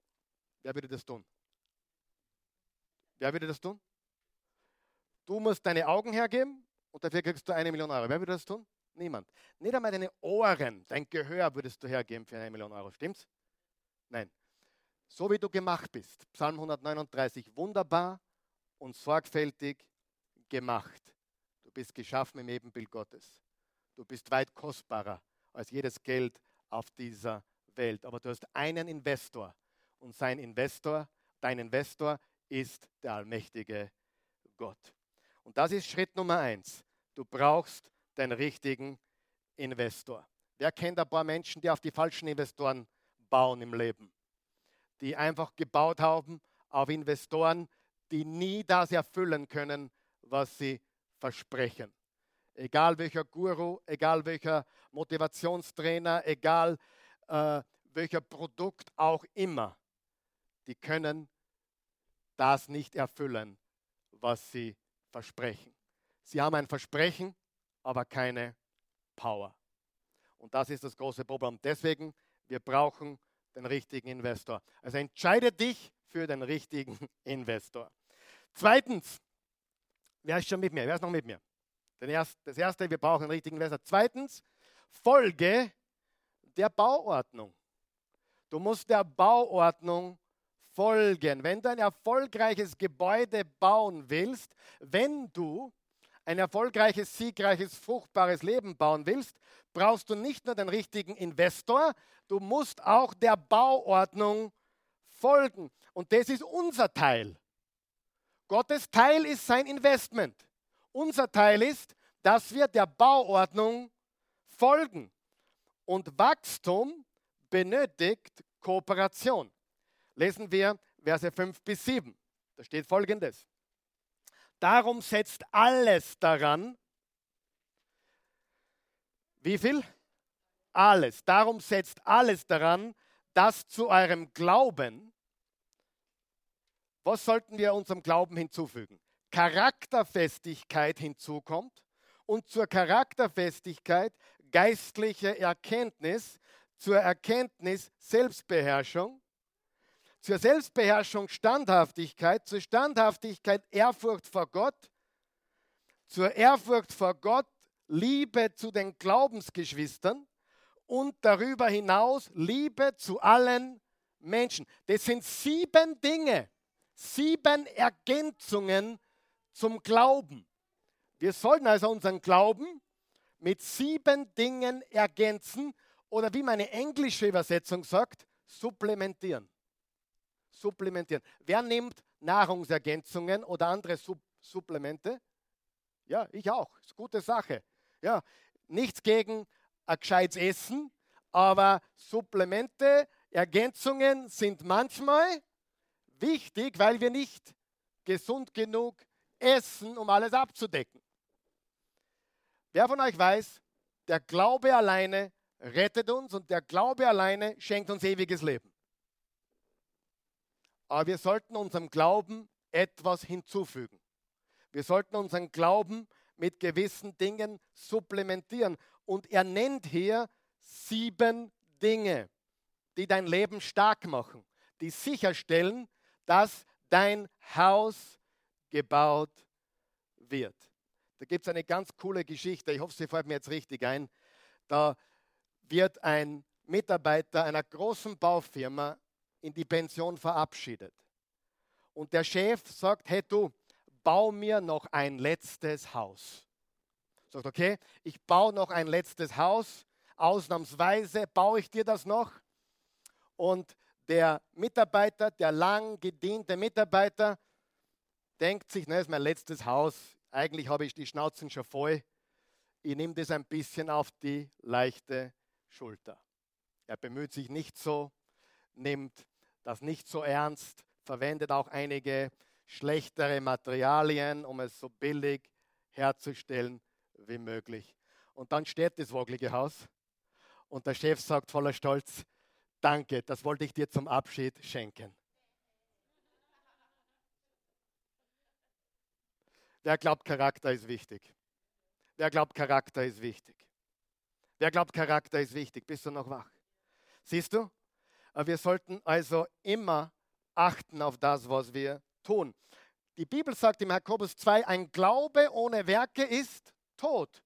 Wer würde das tun? Wer würde das tun? Du musst deine Augen hergeben und dafür kriegst du eine Million Euro. Wer würde das tun? Niemand. Nicht einmal deine Ohren, dein Gehör würdest du hergeben für eine Million Euro. Stimmt's? Nein. So wie du gemacht bist. Psalm hundertneununddreißig. Wunderbar und sorgfältig gemacht. Du bist geschaffen im Ebenbild Gottes. Du bist weit kostbarer als jedes Geld auf dieser Welt. Welt, aber du hast einen Investor und sein Investor Dein Investor ist der allmächtige Gott. Und das ist Schritt Nummer eins. Du brauchst den richtigen Investor. Wer kennt ein paar Menschen, die auf die falschen Investoren bauen im Leben? Die einfach gebaut haben auf Investoren, die nie das erfüllen können, was sie versprechen. Egal welcher Guru, egal welcher Motivationstrainer, egal äh, welcher Produkt auch immer, die können das nicht erfüllen, was sie versprechen. Sie haben ein Versprechen, aber keine Power. Und das ist das große Problem. Deswegen, wir brauchen den richtigen Investor. Also entscheide dich für den richtigen Investor. Zweitens, wer ist schon mit mir? Wer ist noch mit mir? Das Erste, wir brauchen einen richtigen Investor. Zweitens, folge der Bauordnung. Du musst der Bauordnung folgen. Wenn du ein erfolgreiches Gebäude bauen willst, wenn du ein erfolgreiches, siegreiches, fruchtbares Leben bauen willst, brauchst du nicht nur den richtigen Investor, du musst auch der Bauordnung folgen. Und das ist unser Teil. Gottes Teil ist sein Investment. Unser Teil ist, dass wir der Bauordnung folgen. Und Wachstum benötigt Kooperation. Lesen wir Verse fünf bis sieben. Da steht Folgendes. Darum setzt alles daran, wie viel? Alles. Darum setzt alles daran, dass zu eurem Glauben, was sollten wir unserem Glauben hinzufügen? Charakterfestigkeit hinzukommt und zur Charakterfestigkeit geistliche Erkenntnis, zur Erkenntnis Selbstbeherrschung, zur Selbstbeherrschung Standhaftigkeit, zur Standhaftigkeit Ehrfurcht vor Gott, zur Ehrfurcht vor Gott Liebe zu den Glaubensgeschwistern und darüber hinaus Liebe zu allen Menschen. Das sind sieben Dinge, sieben Ergänzungen zum Glauben. Wir sollten also unseren Glauben mit sieben Dingen ergänzen oder wie meine englische Übersetzung sagt, supplementieren. Supplementieren. Wer nimmt Nahrungsergänzungen oder andere Sub- Supplemente? Ja, ich auch. Ist eine gute Sache. Ja, nichts gegen ein gescheites Essen, aber Supplemente, Ergänzungen sind manchmal wichtig, weil wir nicht gesund genug essen, um alles abzudecken. Wer von euch weiß, der Glaube alleine rettet uns und der Glaube alleine schenkt uns ewiges Leben. Aber wir sollten unserem Glauben etwas hinzufügen. Wir sollten unseren Glauben mit gewissen Dingen supplementieren. Und er nennt hier sieben Dinge, die dein Leben stark machen, die sicherstellen, dass dein Haus gebaut wird. Da gibt es eine ganz coole Geschichte, ich hoffe, sie fällt mir jetzt richtig ein. Da wird ein Mitarbeiter einer großen Baufirma in die Pension verabschiedet. Und der Chef sagt, hey du, bau mir noch ein letztes Haus. Sagt, okay, ich baue noch ein letztes Haus, ausnahmsweise baue ich dir das noch. Und der Mitarbeiter, der lang gediente Mitarbeiter, denkt sich, ne, das ist mein letztes Haus, eigentlich habe ich die Schnauzen schon voll, ich nehme das ein bisschen auf die leichte Schulter. Er bemüht sich nicht so, nimmt das nicht so ernst, verwendet auch einige schlechtere Materialien, um es so billig herzustellen wie möglich. Und dann steht das wackelige Haus und der Chef sagt voller Stolz, danke, das wollte ich dir zum Abschied schenken. Wer glaubt, Charakter ist wichtig? Wer glaubt, Charakter ist wichtig? Wer glaubt, Charakter ist wichtig? Bist du noch wach? Siehst du? Wir sollten also immer achten auf das, was wir tun. Die Bibel sagt im Jakobus zwei, ein Glaube ohne Werke ist tot.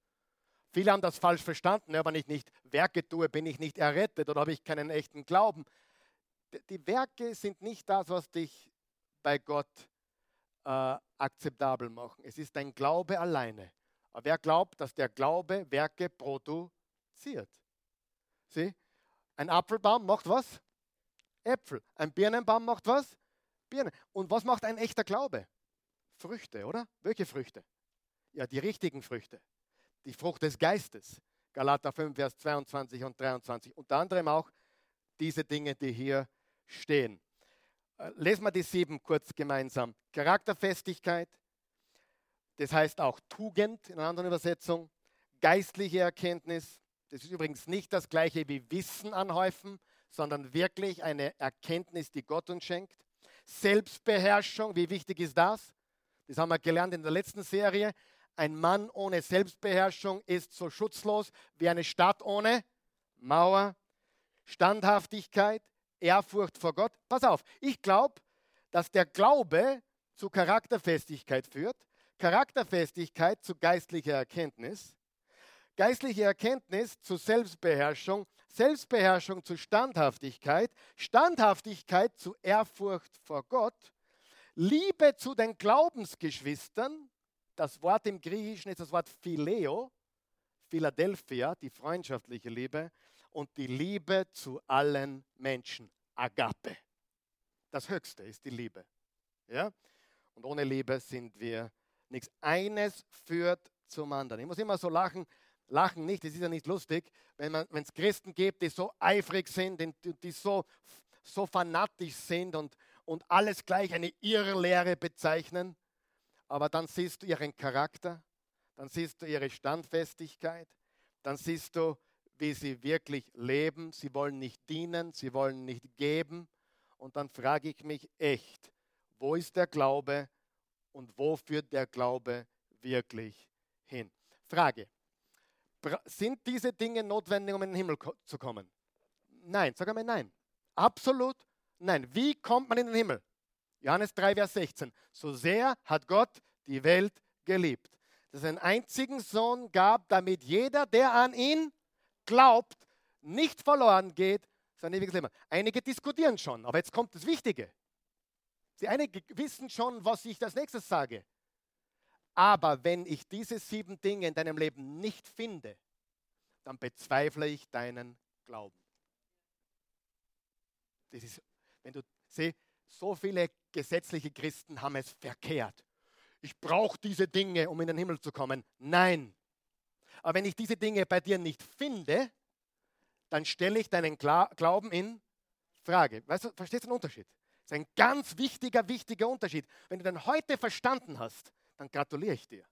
Viele haben das falsch verstanden. Ja, wenn ich nicht Werke tue, bin ich nicht errettet oder habe ich keinen echten Glauben. Die Werke sind nicht das, was dich bei Gott äh, akzeptabel machen. Es ist dein Glaube alleine. Aber wer glaubt, dass der Glaube Werke produziert? Sieh, ein Apfelbaum macht was? Äpfel. Ein Birnenbaum macht was? Birne. Und was macht ein echter Glaube? Früchte, oder? Welche Früchte? Ja, die richtigen Früchte. Die Frucht des Geistes. Galater fünf, Vers zweiundzwanzig und dreiundzwanzig. Unter anderem auch diese Dinge, die hier stehen. Lesen wir die sieben kurz gemeinsam. Charakterfestigkeit, das heißt auch Tugend in einer anderen Übersetzung. Geistliche Erkenntnis, das ist übrigens nicht das Gleiche wie Wissen anhäufen, sondern wirklich eine Erkenntnis, die Gott uns schenkt. Selbstbeherrschung, wie wichtig ist das? Das haben wir gelernt in der letzten Serie. Ein Mann ohne Selbstbeherrschung ist so schutzlos wie eine Stadt ohne Mauer. Standhaftigkeit, Ehrfurcht vor Gott. Pass auf, ich glaube, dass der Glaube zu Charakterfestigkeit führt, Charakterfestigkeit zu geistlicher Erkenntnis, geistliche Erkenntnis zu Selbstbeherrschung, Selbstbeherrschung zu Standhaftigkeit, Standhaftigkeit zu Ehrfurcht vor Gott, Liebe zu den Glaubensgeschwistern. Das Wort im Griechischen ist das Wort Phileo, Philadelphia, die freundschaftliche Liebe, und die Liebe zu allen Menschen, Agape. Das Höchste ist die Liebe. Ja? Und ohne Liebe sind wir nichts. Eines führt zum anderen. Ich muss immer so lachen, lachen nicht, das ist ja nicht lustig, wenn es Christen gibt, die so eifrig sind, die, die so, so fanatisch sind und, und alles gleich eine Irrlehre bezeichnen, aber dann siehst du ihren Charakter, dann siehst du ihre Standfestigkeit, dann siehst du, wie sie wirklich leben. Sie wollen nicht dienen, sie wollen nicht geben. Und dann frage ich mich echt, wo ist der Glaube und wo führt der Glaube wirklich hin? Frage, sind diese Dinge notwendig, um in den Himmel zu kommen? Nein, sag einmal nein. Absolut nein. Wie kommt man in den Himmel? Johannes drei, Vers sechzehn. So sehr hat Gott die Welt geliebt, dass er einen einzigen Sohn gab, damit jeder, der an ihn glaubt, nicht verloren geht, sein ewiges Leben. Einige diskutieren schon, aber jetzt kommt das Wichtige. Sie einige wissen schon, was ich als nächstes sage. Aber wenn ich diese sieben Dinge in deinem Leben nicht finde, dann bezweifle ich deinen Glauben. Das ist, wenn du siehst, so viele gesetzliche Christen haben es verkehrt. Ich brauche diese Dinge, um in den Himmel zu kommen. Nein. Aber wenn ich diese Dinge bei dir nicht finde, dann stelle ich deinen Glauben in Frage. Weißt du, verstehst du den Unterschied? Das ist ein ganz wichtiger, wichtiger Unterschied. Wenn du den heute verstanden hast, dann gratuliere ich dir.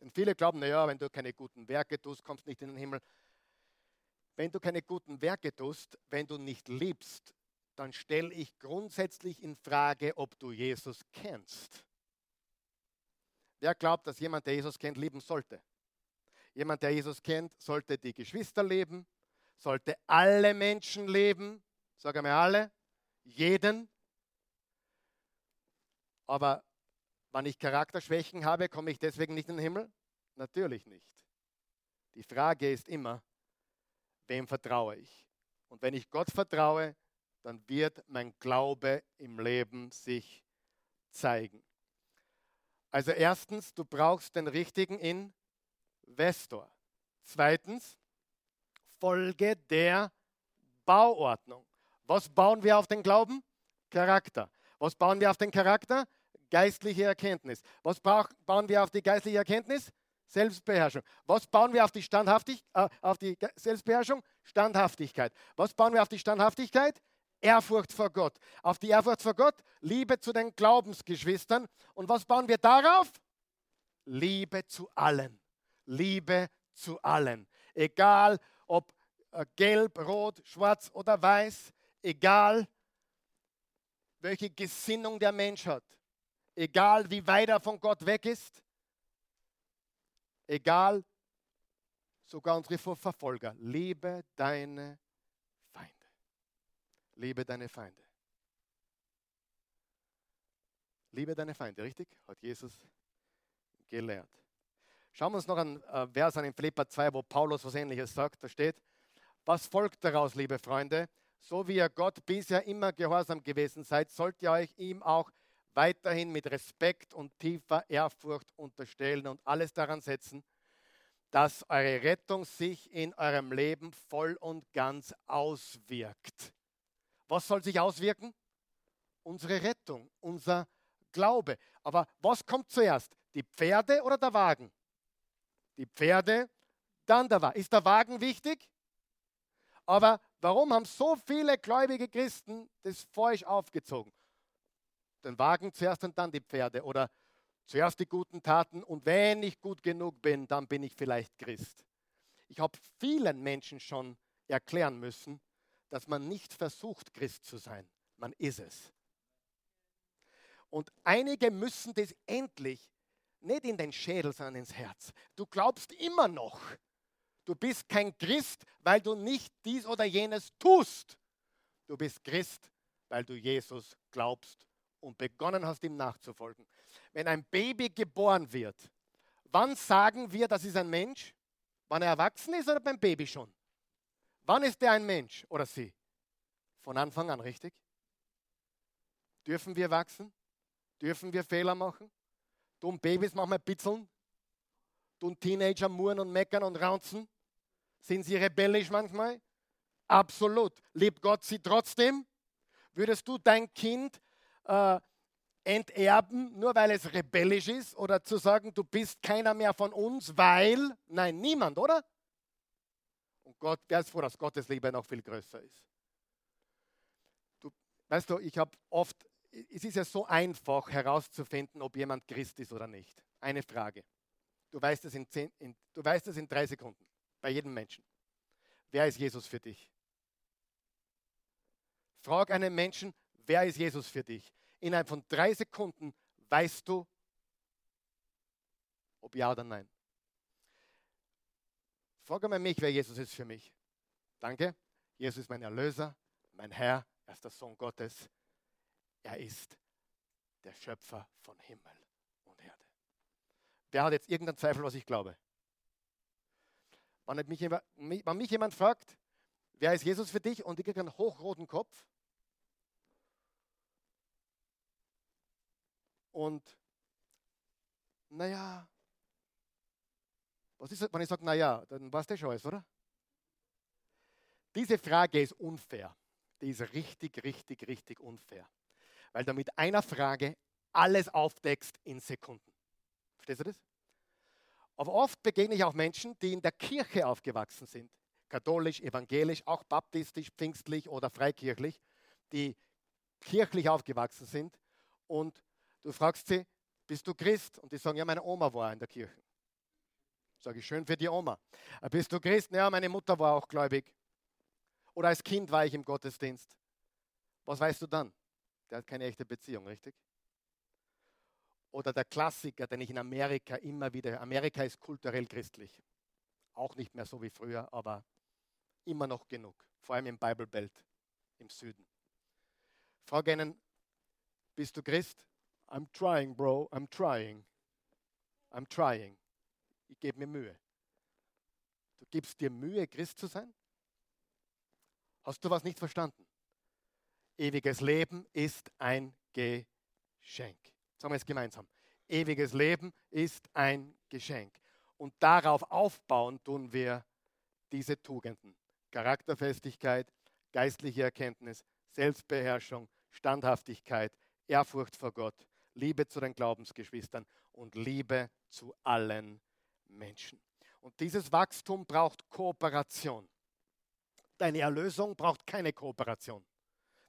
Denn viele glauben, naja, wenn du keine guten Werke tust, kommst du nicht in den Himmel. Wenn du keine guten Werke tust, wenn du nicht liebst, dann stelle ich grundsätzlich in Frage, ob du Jesus kennst. Wer glaubt, dass jemand, der Jesus kennt, lieben sollte? Jemand, der Jesus kennt, sollte die Geschwister lieben, sollte alle Menschen lieben, sage mir alle, jeden. Aber wenn ich Charakterschwächen habe, komme ich deswegen nicht in den Himmel? Natürlich nicht. Die Frage ist immer, wem vertraue ich? Und wenn ich Gott vertraue, dann wird mein Glaube im Leben sich zeigen. Also erstens, du brauchst den richtigen in Investor. Zweitens, Folge der Bauordnung. Was bauen wir auf den Glauben? Charakter. Was bauen wir auf den Charakter? Geistliche Erkenntnis. Was bauen wir auf die geistliche Erkenntnis? Selbstbeherrschung. Was bauen wir auf die, Standhaftig- äh, auf die Ge- Selbstbeherrschung? Standhaftigkeit. Was bauen wir auf die Standhaftigkeit? Ehrfurcht vor Gott. Auf die Ehrfurcht vor Gott? Liebe zu den Glaubensgeschwistern. Und was bauen wir darauf? Liebe zu allen. Liebe zu allen. Egal, ob gelb, rot, schwarz oder weiß. Egal, welche Gesinnung der Mensch hat. Egal, wie weit er von Gott weg ist. Egal, sogar unsere Verfolger. Liebe deine Feinde. Liebe deine Feinde. Liebe deine Feinde, richtig? Hat Jesus gelehrt. Schauen wir uns noch einen Vers an in Philipper zwei, wo Paulus was Ähnliches sagt. Da steht, was folgt daraus, liebe Freunde? So wie ihr Gott bisher immer gehorsam gewesen seid, sollt ihr euch ihm auch weiterhin mit Respekt und tiefer Ehrfurcht unterstellen und alles daran setzen, dass eure Rettung sich in eurem Leben voll und ganz auswirkt. Was soll sich auswirken? unsere Rettung, unser Glaube. Aber was kommt zuerst? Die Pferde oder der Wagen? Die Pferde, dann der Wagen. Ist der Wagen wichtig? Aber warum haben so viele gläubige Christen das falsch aufgezogen? Den Wagen zuerst und dann die Pferde oder zuerst die guten Taten und wenn ich gut genug bin, dann bin ich vielleicht Christ. Ich habe vielen Menschen schon erklären müssen, dass man nicht versucht, Christ zu sein. Man ist es. Und einige müssen das endlich nicht in den Schädel, sondern ins Herz. Du glaubst immer noch. Du bist kein Christ, weil du nicht dies oder jenes tust. Du bist Christ, weil du Jesus glaubst und begonnen hast, ihm nachzufolgen. Wenn ein Baby geboren wird, wann sagen wir, das ist ein Mensch? Wann er erwachsen ist oder beim Baby schon? Wann ist der ein Mensch oder sie? Von Anfang an, richtig? Dürfen wir wachsen? Dürfen wir Fehler machen? Tun Babys manchmal bitzeln? Tun Teenager murren und meckern und raunzen? Sind sie rebellisch manchmal? Absolut. Liebt Gott sie trotzdem? Würdest du dein Kind äh, enterben, nur weil es rebellisch ist? Oder zu sagen, du bist keiner mehr von uns, weil... Nein, niemand, oder? Und Gott, wer ist froh, dass Gottes Liebe noch viel größer ist. Du, weißt du, ich habe oft... Es ist ja so einfach herauszufinden, ob jemand Christ ist oder nicht. Eine Frage. Du weißt es in, zehn, in, du weißt es in drei Sekunden, bei jedem Menschen. Wer ist Jesus für dich? Frag einen Menschen, wer ist Jesus für dich? Innerhalb von drei Sekunden weißt du, ob ja oder nein. Frag einmal mich, wer Jesus ist für mich. Danke. Jesus ist mein Erlöser, mein Herr, er ist der Sohn Gottes. Er ist der Schöpfer von Himmel und Erde. Wer hat jetzt irgendeinen Zweifel, was ich glaube? Wenn mich, wenn mich jemand fragt, wer ist Jesus für dich? Und ich kriege einen hochroten Kopf. Und naja, was ist, wenn ich sage, naja, dann weißt du schon alles, oder? Diese Frage ist unfair. Die ist richtig, richtig, richtig unfair. Weil du mit einer Frage alles aufdeckst in Sekunden. Verstehst du das? Aber oft begegne ich auch Menschen, die in der Kirche aufgewachsen sind. Katholisch, evangelisch, auch baptistisch, pfingstlich oder freikirchlich. Die kirchlich aufgewachsen sind. Und du fragst sie, bist du Christ? Und die sagen, ja, meine Oma war in der Kirche. Sage ich, schön für die Oma. Bist du Christ? Ja, meine Mutter war auch gläubig. Oder als Kind war ich im Gottesdienst. Was weißt du dann? Der hat keine echte Beziehung, richtig? Oder der Klassiker, den ich in Amerika immer wieder... Amerika ist kulturell christlich. Auch nicht mehr so wie früher, aber immer noch genug. Vor allem im Bible Belt, im Süden. Frage einen, bist du Christ? I'm trying, bro, I'm trying. I'm trying. Ich gebe mir Mühe. Du gibst dir Mühe, Christ zu sein? Hast du was nicht verstanden? Ewiges Leben ist ein Geschenk. Sagen wir es gemeinsam. Ewiges Leben ist ein Geschenk. Und darauf aufbauen tun wir diese Tugenden. Charakterfestigkeit, geistliche Erkenntnis, Selbstbeherrschung, Standhaftigkeit, Ehrfurcht vor Gott, Liebe zu den Glaubensgeschwistern und Liebe zu allen Menschen. Und dieses Wachstum braucht Kooperation. Deine Erlösung braucht keine Kooperation.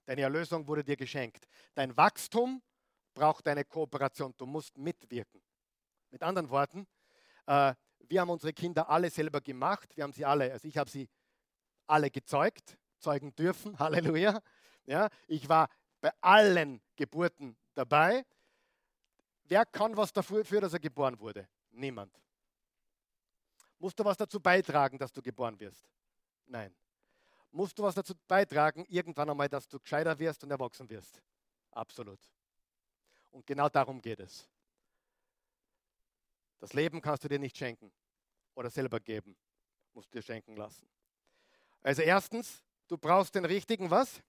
Deine Erlösung wurde dir geschenkt. Dein Wachstum braucht deine Kooperation. Du musst mitwirken. Mit anderen Worten, äh, wir haben unsere Kinder alle selber gemacht. Wir haben sie alle, also ich habe sie alle gezeugt, zeugen dürfen. Halleluja. Ja, ich war bei allen Geburten dabei. Wer kann was dafür, für, dass er geboren wurde? Niemand. Musst du was dazu beitragen, dass du geboren wirst? Nein. Musst du was dazu beitragen, irgendwann einmal, dass du gescheiter wirst und erwachsen wirst? Absolut. Und genau darum geht es. Das Leben kannst du dir nicht schenken oder selber geben. Musst du dir schenken lassen. Also erstens, du brauchst den richtigen was?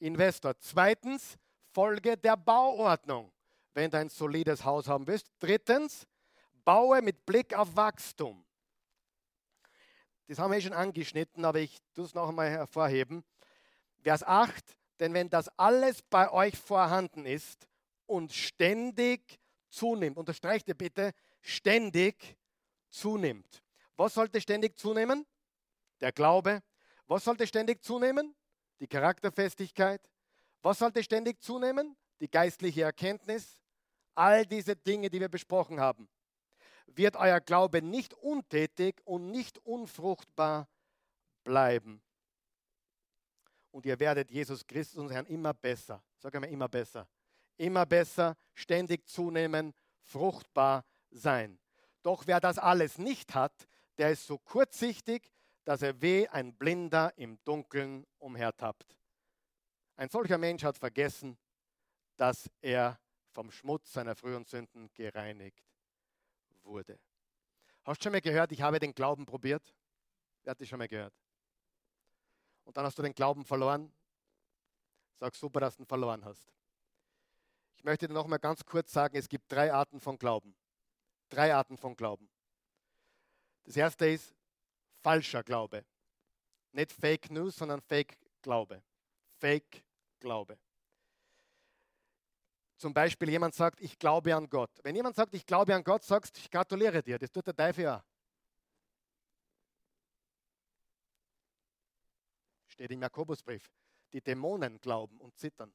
Investor. Zweitens, folge der Bauordnung, wenn du ein solides Haus haben willst. Drittens, baue mit Blick auf Wachstum. Das haben wir schon angeschnitten, aber ich tue es noch einmal hervorheben. Vers acht, Denn wenn das alles bei euch vorhanden ist und ständig zunimmt, unterstreicht ihr bitte, ständig zunimmt. Was sollte ständig zunehmen? Der Glaube. Was sollte ständig zunehmen? Die Charakterfestigkeit. Was sollte ständig zunehmen? Die geistliche Erkenntnis. All diese Dinge, die wir besprochen haben. Wird euer Glaube nicht untätig und nicht unfruchtbar bleiben. Und ihr werdet Jesus Christus, unseren Herrn, immer besser. Sag einmal, immer besser. Immer besser, ständig zunehmen, fruchtbar sein. Doch wer das alles nicht hat, der ist so kurzsichtig, dass er wie ein Blinder im Dunkeln umhertappt. Ein solcher Mensch hat vergessen, dass er vom Schmutz seiner früheren Sünden gereinigt wurde. Hast du schon mal gehört, ich habe den Glauben probiert? Wer hat das schon mal gehört? Und dann hast du den Glauben verloren. Sag super, dass du ihn verloren hast. Ich möchte dir noch mal ganz kurz sagen, es gibt drei Arten von Glauben. Drei Arten von Glauben. Das erste ist falscher Glaube. Nicht Fake News, sondern Fake Glaube. Fake Glaube. Zum Beispiel jemand sagt, ich glaube an Gott. Wenn jemand sagt, ich glaube an Gott, sagst du, ich gratuliere dir. Das tut der Teufel auch. Steht im Jakobusbrief. Die Dämonen glauben und zittern.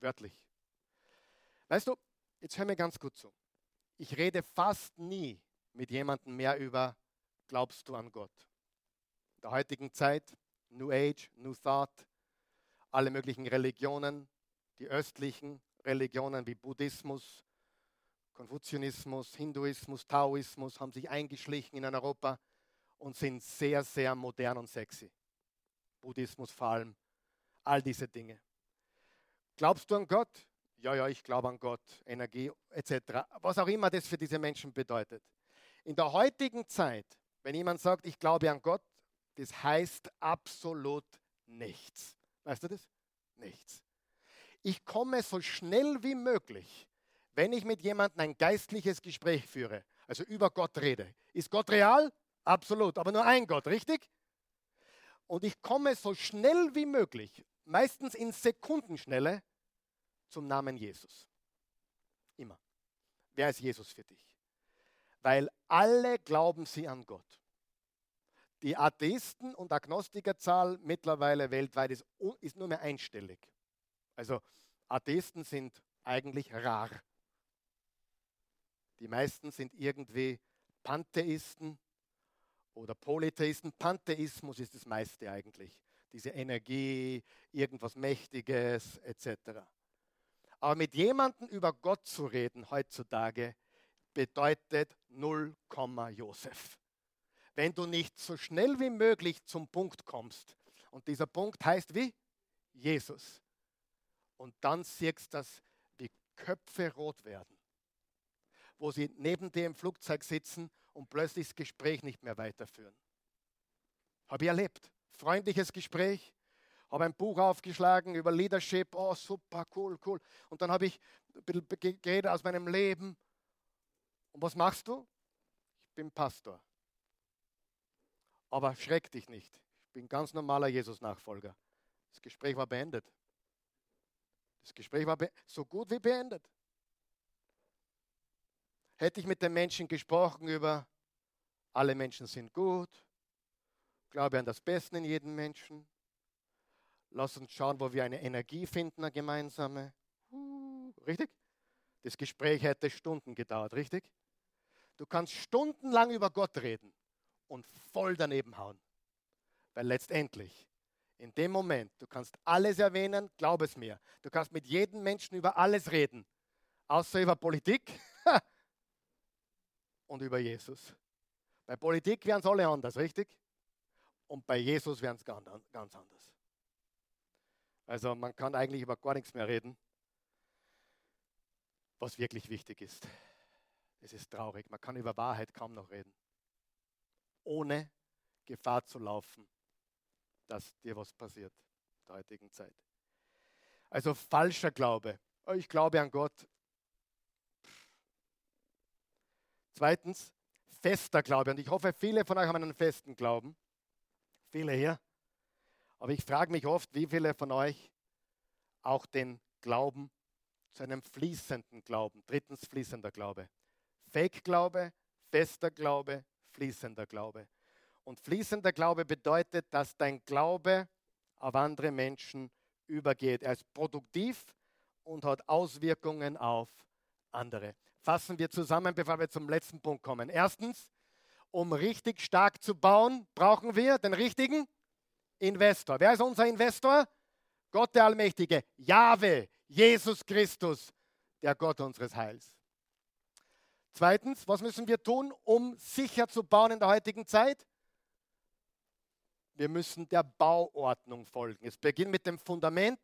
Wörtlich. Weißt du, jetzt hör mir ganz gut zu. Ich rede fast nie mit jemandem mehr über, glaubst du an Gott? In der heutigen Zeit, New Age, New Thought, alle möglichen Religionen, die östlichen Religionen wie Buddhismus, Konfuzianismus, Hinduismus, Taoismus haben sich eingeschlichen in Europa und sind sehr, sehr modern und sexy. Buddhismus vor allem, all diese Dinge. Glaubst du an Gott? Ja, ja, ich glaube an Gott, Energie et cetera. Was auch immer das für diese Menschen bedeutet. In der heutigen Zeit, wenn jemand sagt, ich glaube an Gott, das heißt absolut nichts. Weißt du das? Nichts. Ich komme so schnell wie möglich, wenn ich mit jemandem ein geistliches Gespräch führe, also über Gott rede. Ist Gott real? Absolut, aber nur ein Gott, richtig? Und ich komme so schnell wie möglich, meistens in Sekundenschnelle, zum Namen Jesus. Immer. Wer ist Jesus für dich? Weil alle glauben sie an Gott. Die Atheisten- und Agnostikerzahl mittlerweile weltweit ist, ist nur mehr einstellig. Also Atheisten sind eigentlich rar. Die meisten sind irgendwie Pantheisten oder Polytheisten. Pantheismus ist das meiste eigentlich. Diese Energie, irgendwas Mächtiges et cetera. Aber mit jemandem über Gott zu reden heutzutage bedeutet null, Josef. Wenn du nicht so schnell wie möglich zum Punkt kommst, und dieser Punkt heißt wie? Jesus. Und dann siehst du, dass die Köpfe rot werden, wo sie neben dir im Flugzeug sitzen und plötzlich das Gespräch nicht mehr weiterführen. Habe ich erlebt. Freundliches Gespräch. Habe ein Buch aufgeschlagen über Leadership. Oh, super, cool, cool. Und dann habe ich ein bisschen geredet aus meinem Leben. Und was machst du? Ich bin Pastor. Aber schreck dich nicht. Ich bin ganz normaler Jesus-Nachfolger. Das Gespräch war beendet. Das Gespräch war be- so gut wie beendet. Hätte ich mit den Menschen gesprochen über, alle Menschen sind gut, glaube an das Beste in jedem Menschen, lass uns schauen, wo wir eine Energie finden, eine gemeinsame. Richtig? Das Gespräch hätte Stunden gedauert, richtig? Du kannst stundenlang über Gott reden und voll daneben hauen. Weil letztendlich, in dem Moment, du kannst alles erwähnen, glaub es mir. Du kannst mit jedem Menschen über alles reden, außer über Politik und über Jesus. Bei Politik wären es alle anders, richtig? Und bei Jesus wären es ganz anders. Also man kann eigentlich über gar nichts mehr reden, was wirklich wichtig ist. Es ist traurig, man kann über Wahrheit kaum noch reden, ohne Gefahr zu laufen, dass dir was passiert in der heutigen Zeit. Also falscher Glaube. Ich glaube an Gott. Zweitens, fester Glaube. Und ich hoffe, viele von euch haben einen festen Glauben. Viele hier. Aber ich frage mich oft, wie viele von euch auch den Glauben zu einem fließenden Glauben. Drittens, fließender Glaube. Fake-Glaube, fester Glaube, fließender Glaube. Und fließender Glaube bedeutet, dass dein Glaube auf andere Menschen übergeht. Er ist produktiv und hat Auswirkungen auf andere. Fassen wir zusammen, bevor wir zum letzten Punkt kommen. Erstens, um richtig stark zu bauen, brauchen wir den richtigen Investor. Wer ist unser Investor? Gott der Allmächtige, Jahwe, Jesus Christus, der Gott unseres Heils. Zweitens, was müssen wir tun, um sicher zu bauen in der heutigen Zeit? Wir müssen der Bauordnung folgen. Es beginnt mit dem Fundament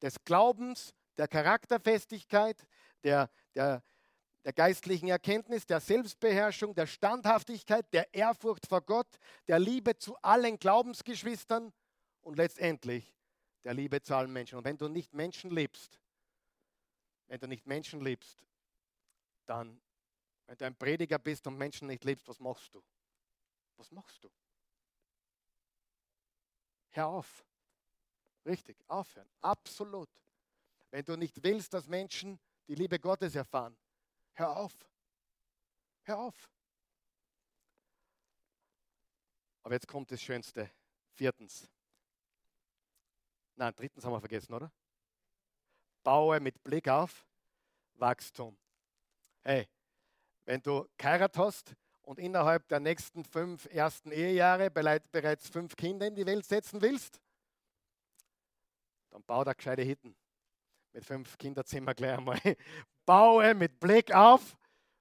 des Glaubens, der Charakterfestigkeit, der, der, der geistlichen Erkenntnis, der Selbstbeherrschung, der Standhaftigkeit, der Ehrfurcht vor Gott, der Liebe zu allen Glaubensgeschwistern und letztendlich der Liebe zu allen Menschen. Und wenn du nicht Menschen liebst, wenn du nicht Menschen liebst, dann, wenn du ein Prediger bist und Menschen nicht liebst, was machst du? Was machst du? Hör auf. Richtig, aufhören. Absolut. Wenn du nicht willst, dass Menschen die Liebe Gottes erfahren, hör auf. Hör auf. Aber jetzt kommt das Schönste. Viertens. Nein, drittens haben wir vergessen, oder? Baue mit Blick auf Wachstum. Hey, wenn du geheiratet hast und innerhalb der nächsten fünf ersten Ehejahre bereits fünf Kinder in die Welt setzen willst, dann bau da gescheite Hitten. Mit fünf Kinderzimmer gleich einmal. Baue mit Blick auf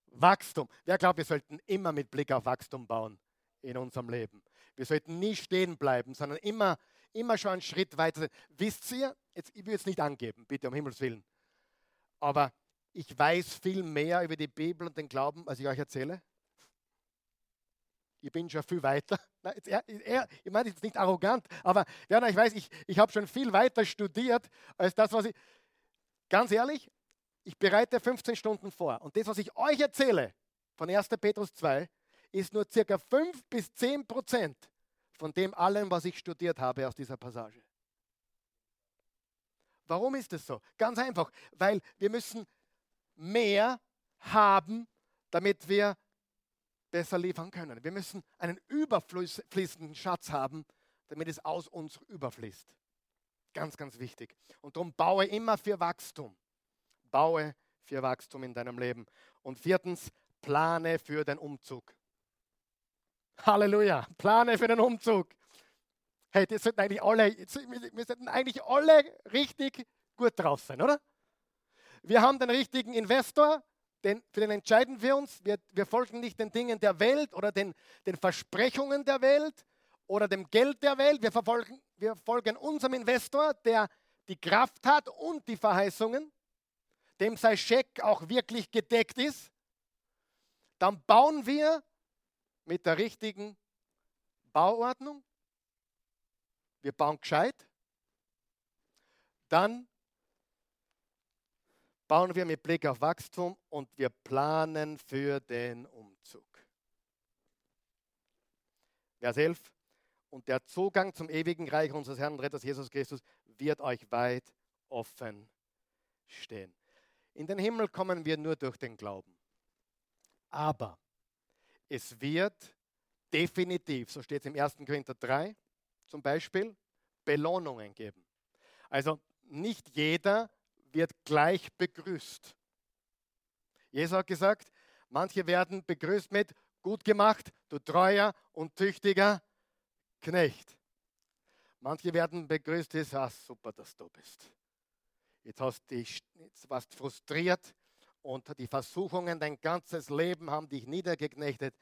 Wachstum. Wer glaubt, wir sollten immer mit Blick auf Wachstum bauen in unserem Leben? Wir sollten nie stehen bleiben, sondern immer, immer schon einen Schritt weiter. Wisst ihr, jetzt, ich will es nicht angeben, bitte um Himmels Willen, aber ich weiß viel mehr über die Bibel und den Glauben, als ich euch erzähle. Ich bin schon viel weiter. Nein, er, er, ich meine, das ist nicht arrogant, aber ja, ich weiß, ich, ich habe schon viel weiter studiert, als das, was ich... Ganz ehrlich, ich bereite fünfzehn Stunden vor. Und das, was ich euch erzähle von erster Petrus zwei, ist nur ca. fünf bis zehn Prozent von dem allem, was ich studiert habe aus dieser Passage. Warum ist das so? Ganz einfach, weil wir müssen mehr haben, damit wir besser liefern können. Wir müssen einen überfließenden Schatz haben, damit es aus uns überfließt. Ganz, ganz wichtig. Und darum baue immer für Wachstum. Baue für Wachstum in deinem Leben. Und viertens, plane für den Umzug. Halleluja, plane für den Umzug. Hey, das sollten eigentlich alle, wir sollten eigentlich alle richtig gut drauf sein, oder? Wir haben den richtigen Investor. Denn für den entscheiden wir uns, wir, wir folgen nicht den Dingen der Welt oder den, den Versprechungen der Welt oder dem Geld der Welt. Wir, verfolgen, wir folgen unserem Investor, der die Kraft hat und die Verheißungen, dem sein Scheck auch wirklich gedeckt ist. Dann bauen wir mit der richtigen Bauordnung. Wir bauen gescheit. Dann bauen wir mit Blick auf Wachstum und wir planen für den Umzug. Vers elf. Und der Zugang zum ewigen Reich unseres Herrn und Retters Jesus Christus wird euch weit offen stehen. In den Himmel kommen wir nur durch den Glauben. Aber es wird definitiv, so steht es im erster Korinther drei zum Beispiel, Belohnungen geben. Also nicht jeder wird gleich begrüßt. Jesus hat gesagt, manche werden begrüßt mit gut gemacht, du treuer und tüchtiger Knecht. Manche werden begrüßt mit, ah, super, dass du bist. Jetzt, hast dich, jetzt warst du frustriert und die Versuchungen, dein ganzes Leben haben dich niedergeknechtet,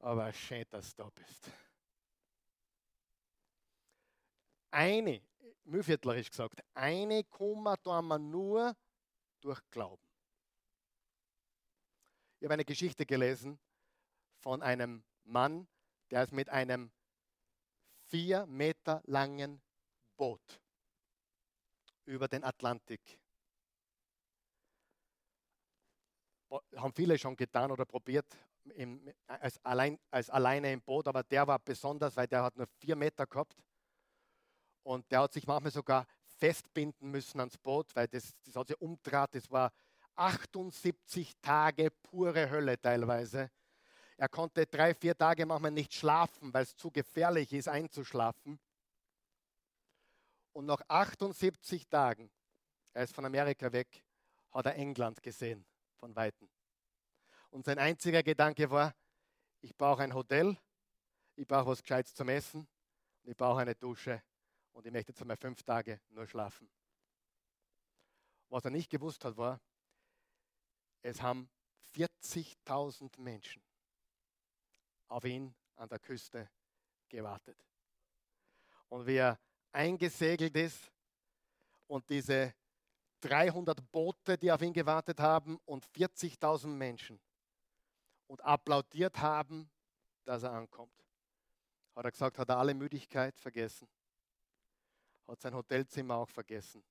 aber schön, dass du bist. Eine Mühviertlerisch gesagt, eine Komma tun wir nur durch Glauben. Ich habe eine Geschichte gelesen von einem Mann, der ist mit einem vier Meter langen Boot über den Atlantik. Haben viele schon getan oder probiert, im, als, allein, als alleine im Boot, aber der war besonders, weil der hat nur vier Meter gehabt. Und der hat sich manchmal sogar festbinden müssen ans Boot, weil das, das hat sich umdraht, das war achtundsiebzig Tage pure Hölle teilweise. Er konnte drei, vier Tage manchmal nicht schlafen, weil es zu gefährlich ist, einzuschlafen. Und nach achtundsiebzig Tagen, er ist von Amerika weg, hat er England gesehen, von Weitem. Und sein einziger Gedanke war, ich brauche ein Hotel, ich brauche was Gescheites zum Essen, und ich brauche eine Dusche und ich möchte jetzt einmal fünf Tage nur schlafen. Was er nicht gewusst hat, war, es haben vierzigtausend Menschen auf ihn an der Küste gewartet. Und wie er eingesegelt ist und diese dreihundert Boote, die auf ihn gewartet haben und vierzigtausend Menschen und applaudiert haben, dass er ankommt. Hat er gesagt, hat er alle Müdigkeit vergessen, hat sein Hotelzimmer auch vergessen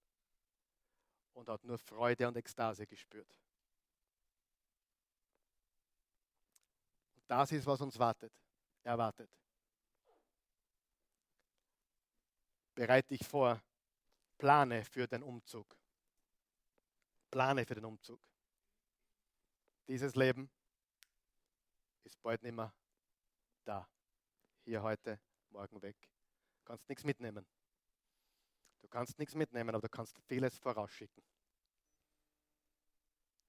und hat nur Freude und Ekstase gespürt. Und das ist, was uns wartet, erwartet. Bereite dich vor, plane für den Umzug. Plane für den Umzug. Dieses Leben ist bald nicht mehr da. Hier heute, morgen weg. Du kannst nichts mitnehmen. Du kannst nichts mitnehmen, aber du kannst vieles vorausschicken.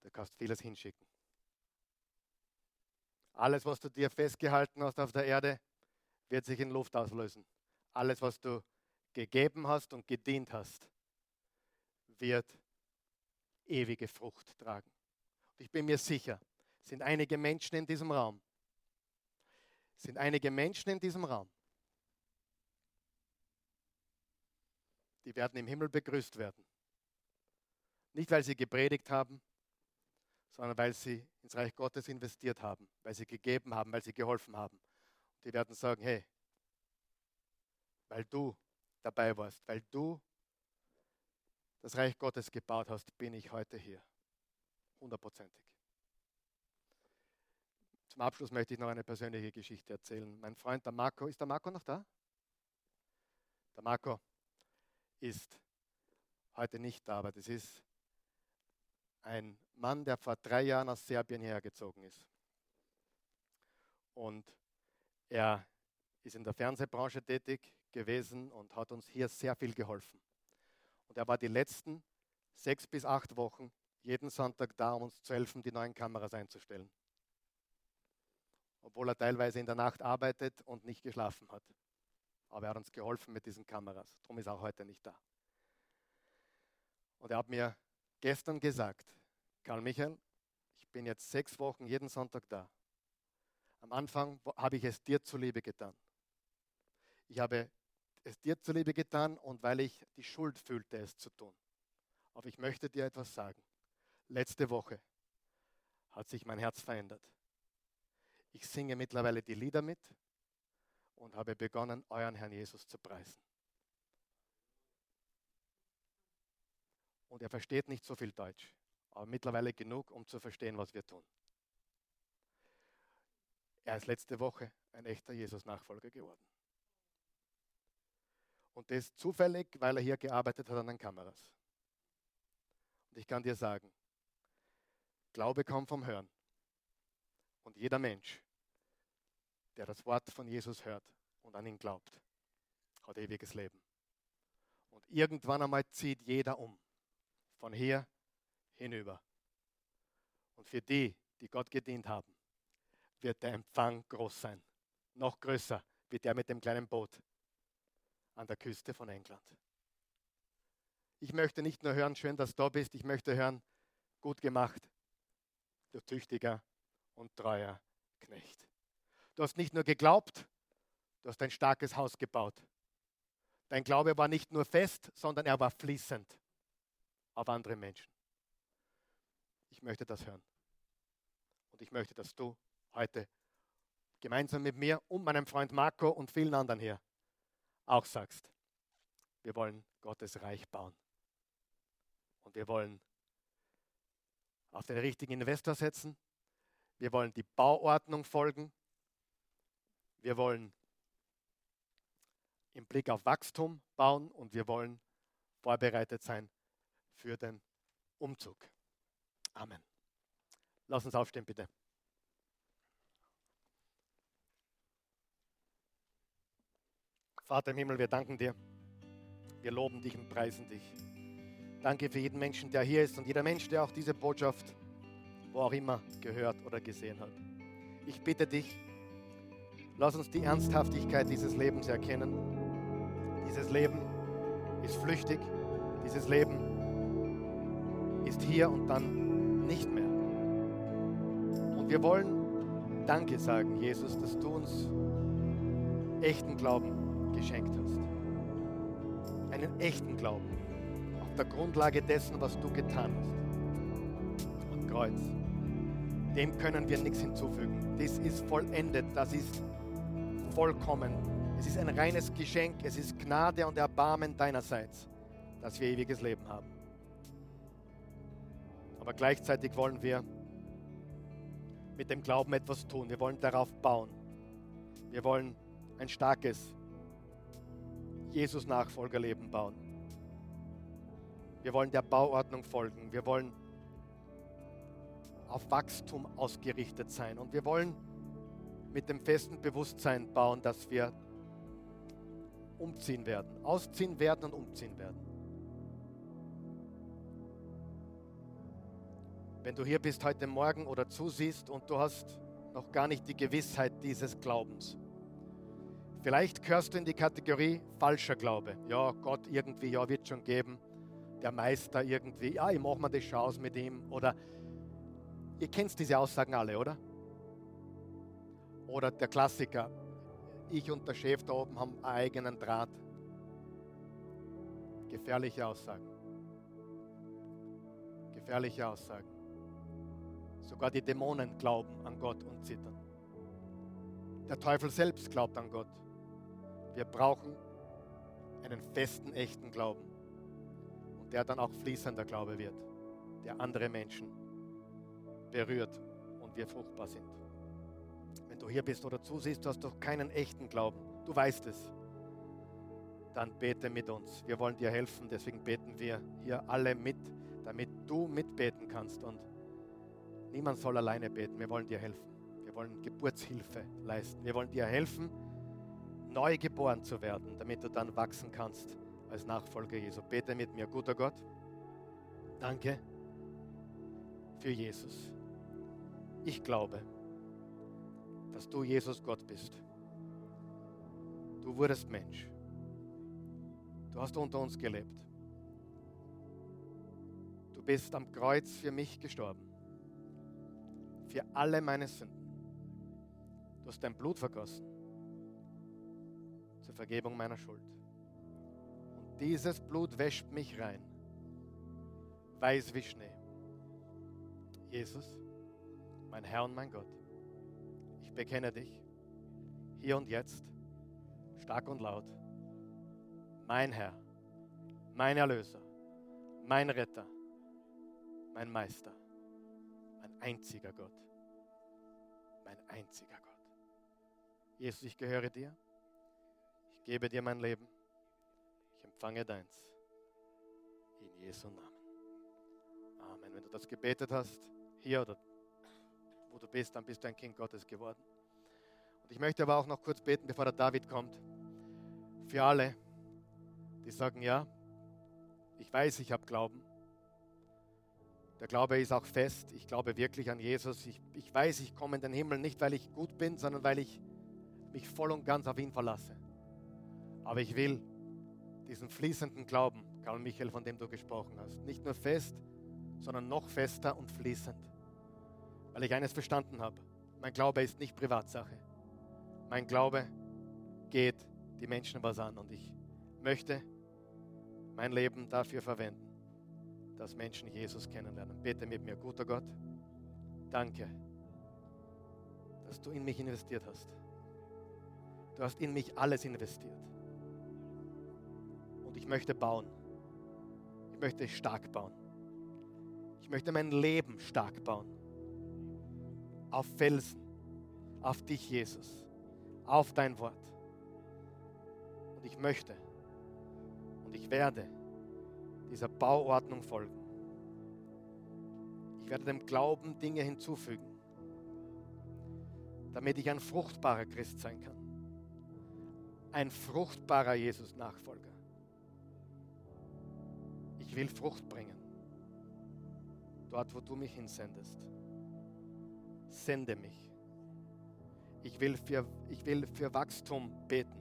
Du kannst vieles hinschicken. Alles, was du dir festgehalten hast auf der Erde, wird sich in Luft auslösen. Alles, was du gegeben hast und gedient hast, wird ewige Frucht tragen. Und ich bin mir sicher, sind einige Menschen in diesem Raum, sind einige Menschen in diesem Raum, die werden im Himmel begrüßt werden. Nicht, weil sie gepredigt haben, sondern weil sie ins Reich Gottes investiert haben, weil sie gegeben haben, weil sie geholfen haben. Und die werden sagen, hey, weil du dabei warst, weil du das Reich Gottes gebaut hast, bin ich heute hier. Hundertprozentig. Zum Abschluss möchte ich noch eine persönliche Geschichte erzählen. Mein Freund, der Marco, ist der Marco noch da? Der Marco ist heute nicht da, aber das ist ein Mann, der vor drei Jahren aus Serbien hergezogen ist. Und er ist in der Fernsehbranche tätig gewesen und hat uns hier sehr viel geholfen. Und er war die letzten sechs bis acht Wochen jeden Sonntag da, um uns zu helfen, die neuen Kameras einzustellen. Obwohl er teilweise in der Nacht arbeitet und nicht geschlafen hat. Aber er hat uns geholfen mit diesen Kameras. Darum ist er auch heute nicht da. Und er hat mir gestern gesagt, Karl Michael, ich bin jetzt sechs Wochen jeden Sonntag da. Am Anfang habe ich es dir zuliebe getan. Ich habe es dir zuliebe getan und weil ich die Schuld fühlte, es zu tun. Aber ich möchte dir etwas sagen. Letzte Woche hat sich mein Herz verändert. Ich singe mittlerweile die Lieder mit und habe begonnen, euren Herrn Jesus zu preisen. Und er versteht nicht so viel Deutsch, aber mittlerweile genug, um zu verstehen, was wir tun. Er ist letzte Woche ein echter Jesus-Nachfolger geworden. Und das zufällig, weil er hier gearbeitet hat an den Kameras. Und ich kann dir sagen, Glaube kommt vom Hören. Und jeder Mensch, der das Wort von Jesus hört und an ihn glaubt, hat ewiges Leben. Und irgendwann einmal zieht jeder um, von hier hinüber. Und für die, die Gott gedient haben, wird der Empfang groß sein. Noch größer wie der mit dem kleinen Boot an der Küste von England. Ich möchte nicht nur hören, schön, dass du da bist, ich möchte hören, gut gemacht, du tüchtiger und treuer Knecht. Du hast nicht nur geglaubt, du hast ein starkes Haus gebaut. Dein Glaube war nicht nur fest, sondern er war fließend auf andere Menschen. Ich möchte das hören. Und ich möchte, dass du heute gemeinsam mit mir und meinem Freund Marco und vielen anderen hier auch sagst, wir wollen Gottes Reich bauen. Und wir wollen auf den richtigen Investor setzen. Wir wollen die Bauordnung folgen. Wir wollen im Blick auf Wachstum bauen und wir wollen vorbereitet sein für den Umzug. Amen. Lass uns aufstehen, bitte. Vater im Himmel, wir danken dir. Wir loben dich und preisen dich. Danke für jeden Menschen, der hier ist und jeder Mensch, der auch diese Botschaft, wo auch immer, gehört oder gesehen hat. Ich bitte dich, lass uns die Ernsthaftigkeit dieses Lebens erkennen. Dieses Leben ist flüchtig. Dieses Leben ist hier und dann nicht mehr. Und wir wollen Danke sagen, Jesus, dass du uns echten Glauben geschenkt hast. Einen echten Glauben auf der Grundlage dessen, was du getan hast. Am Kreuz. Dem können wir nichts hinzufügen. Das ist vollendet. Das ist vollkommen. Es ist ein reines Geschenk. Es ist Gnade und Erbarmen deinerseits, dass wir ewiges Leben haben. Aber gleichzeitig wollen wir mit dem Glauben etwas tun. Wir wollen darauf bauen. Wir wollen ein starkes Jesus-Nachfolgerleben bauen. Wir wollen der Bauordnung folgen. Wir wollen auf Wachstum ausgerichtet sein. Und wir wollen mit dem festen Bewusstsein bauen, dass wir umziehen werden, ausziehen werden und umziehen werden. Wenn du hier bist heute Morgen oder zusiehst und du hast noch gar nicht die Gewissheit dieses Glaubens. Vielleicht gehörst du in die Kategorie falscher Glaube. Ja, Gott irgendwie, ja, wird schon geben. Der Meister irgendwie, ja, ich mach mal das Schaus mit ihm. Oder ihr kennt diese Aussagen alle, oder? Oder der Klassiker, ich und der Chef da oben haben einen eigenen Draht. Gefährliche Aussagen. Gefährliche Aussagen. Sogar die Dämonen glauben an Gott und zittern. Der Teufel selbst glaubt an Gott. Wir brauchen einen festen, echten Glauben. Und der dann auch fließender Glaube wird, der andere Menschen berührt und wir fruchtbar sind. Wenn du hier bist oder zusiehst, du hast doch keinen echten Glauben, du weißt es, dann bete mit uns. Wir wollen dir helfen, deswegen beten wir hier alle mit, damit du mitbeten kannst und niemand soll alleine beten. Wir wollen dir helfen. Wir wollen Geburtshilfe leisten. Wir wollen dir helfen, neu geboren zu werden, damit du dann wachsen kannst als Nachfolger Jesu. Bete mit mir, guter Gott. Danke für Jesus. Ich glaube, dass du, Jesus, Gott bist. Du wurdest Mensch. Du hast unter uns gelebt. Du bist am Kreuz für mich gestorben. Für alle meine Sünden. Du hast dein Blut vergossen. Zur Vergebung meiner Schuld. Und dieses Blut wäscht mich rein. Weiß wie Schnee. Jesus, mein Herr und mein Gott. Ich bekenne dich, hier und jetzt, stark und laut. Mein Herr, mein Erlöser, mein Retter, mein Meister, mein einziger Gott, mein einziger Gott. Jesus, ich gehöre dir, ich gebe dir mein Leben, ich empfange deins, in Jesu Namen. Amen. Wenn du das gebetet hast, hier oder wo du bist, dann bist du ein Kind Gottes geworden. Und ich möchte aber auch noch kurz beten, bevor der David kommt. Für alle, die sagen, ja, ich weiß, ich habe Glauben. Der Glaube ist auch fest. Ich glaube wirklich an Jesus. Ich, ich weiß, ich komme in den Himmel nicht, weil ich gut bin, sondern weil ich mich voll und ganz auf ihn verlasse. Aber ich will diesen fließenden Glauben, Karl Michael, von dem du gesprochen hast, nicht nur fest, sondern noch fester und fließend. Weil ich eines verstanden habe. Mein Glaube ist nicht Privatsache. Mein Glaube geht die Menschen was an. Und ich möchte mein Leben dafür verwenden, dass Menschen Jesus kennenlernen. Bete mit mir, guter Gott. Danke, dass du in mich investiert hast. Du hast in mich alles investiert. Und ich möchte bauen. Ich möchte stark bauen. Ich möchte mein Leben stark bauen. Auf Felsen, auf dich, Jesus, auf dein Wort. Und ich möchte und ich werde dieser Bauordnung folgen. Ich werde dem Glauben Dinge hinzufügen, damit ich ein fruchtbarer Christ sein kann. Ein fruchtbarer Jesus-Nachfolger. Ich will Frucht bringen. Dort, wo du mich hinsendest. Sende mich. Ich will für, ich will für Wachstum beten.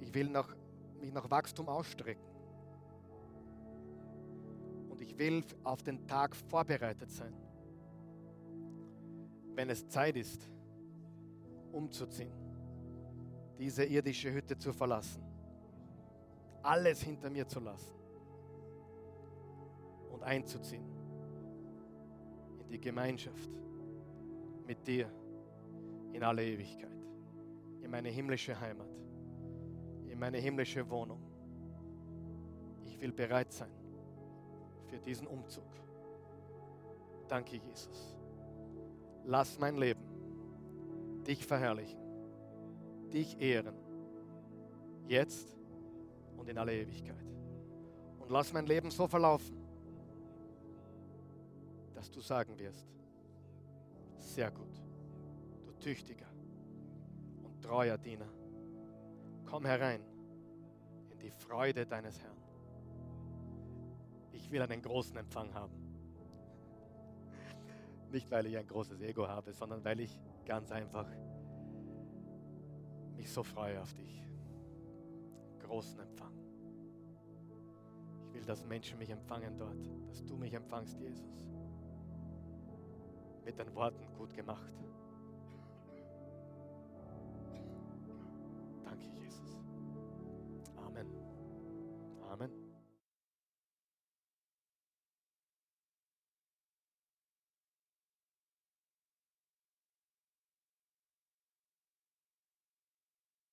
Ich will nach, mich nach Wachstum ausstrecken. Und ich will auf den Tag vorbereitet sein, wenn es Zeit ist, umzuziehen, diese irdische Hütte zu verlassen, alles hinter mir zu lassen und einzuziehen in die Gemeinschaft mit dir in alle Ewigkeit, in meine himmlische Heimat, in meine himmlische Wohnung. Ich will bereit sein für diesen Umzug. Danke, Jesus. Lass mein Leben dich verherrlichen, dich ehren, jetzt und in alle Ewigkeit. Und lass mein Leben so verlaufen, dass du sagen wirst, sehr gut, du tüchtiger und treuer Diener, komm herein in die Freude deines Herrn. Ich will einen großen Empfang haben. Nicht, weil ich ein großes Ego habe, sondern weil ich ganz einfach mich so freue auf dich. Großen Empfang. Ich will, dass Menschen mich empfangen dort, dass du mich empfangst, Jesus. Mit den Worten gut gemacht. Danke, Jesus. Amen. Amen.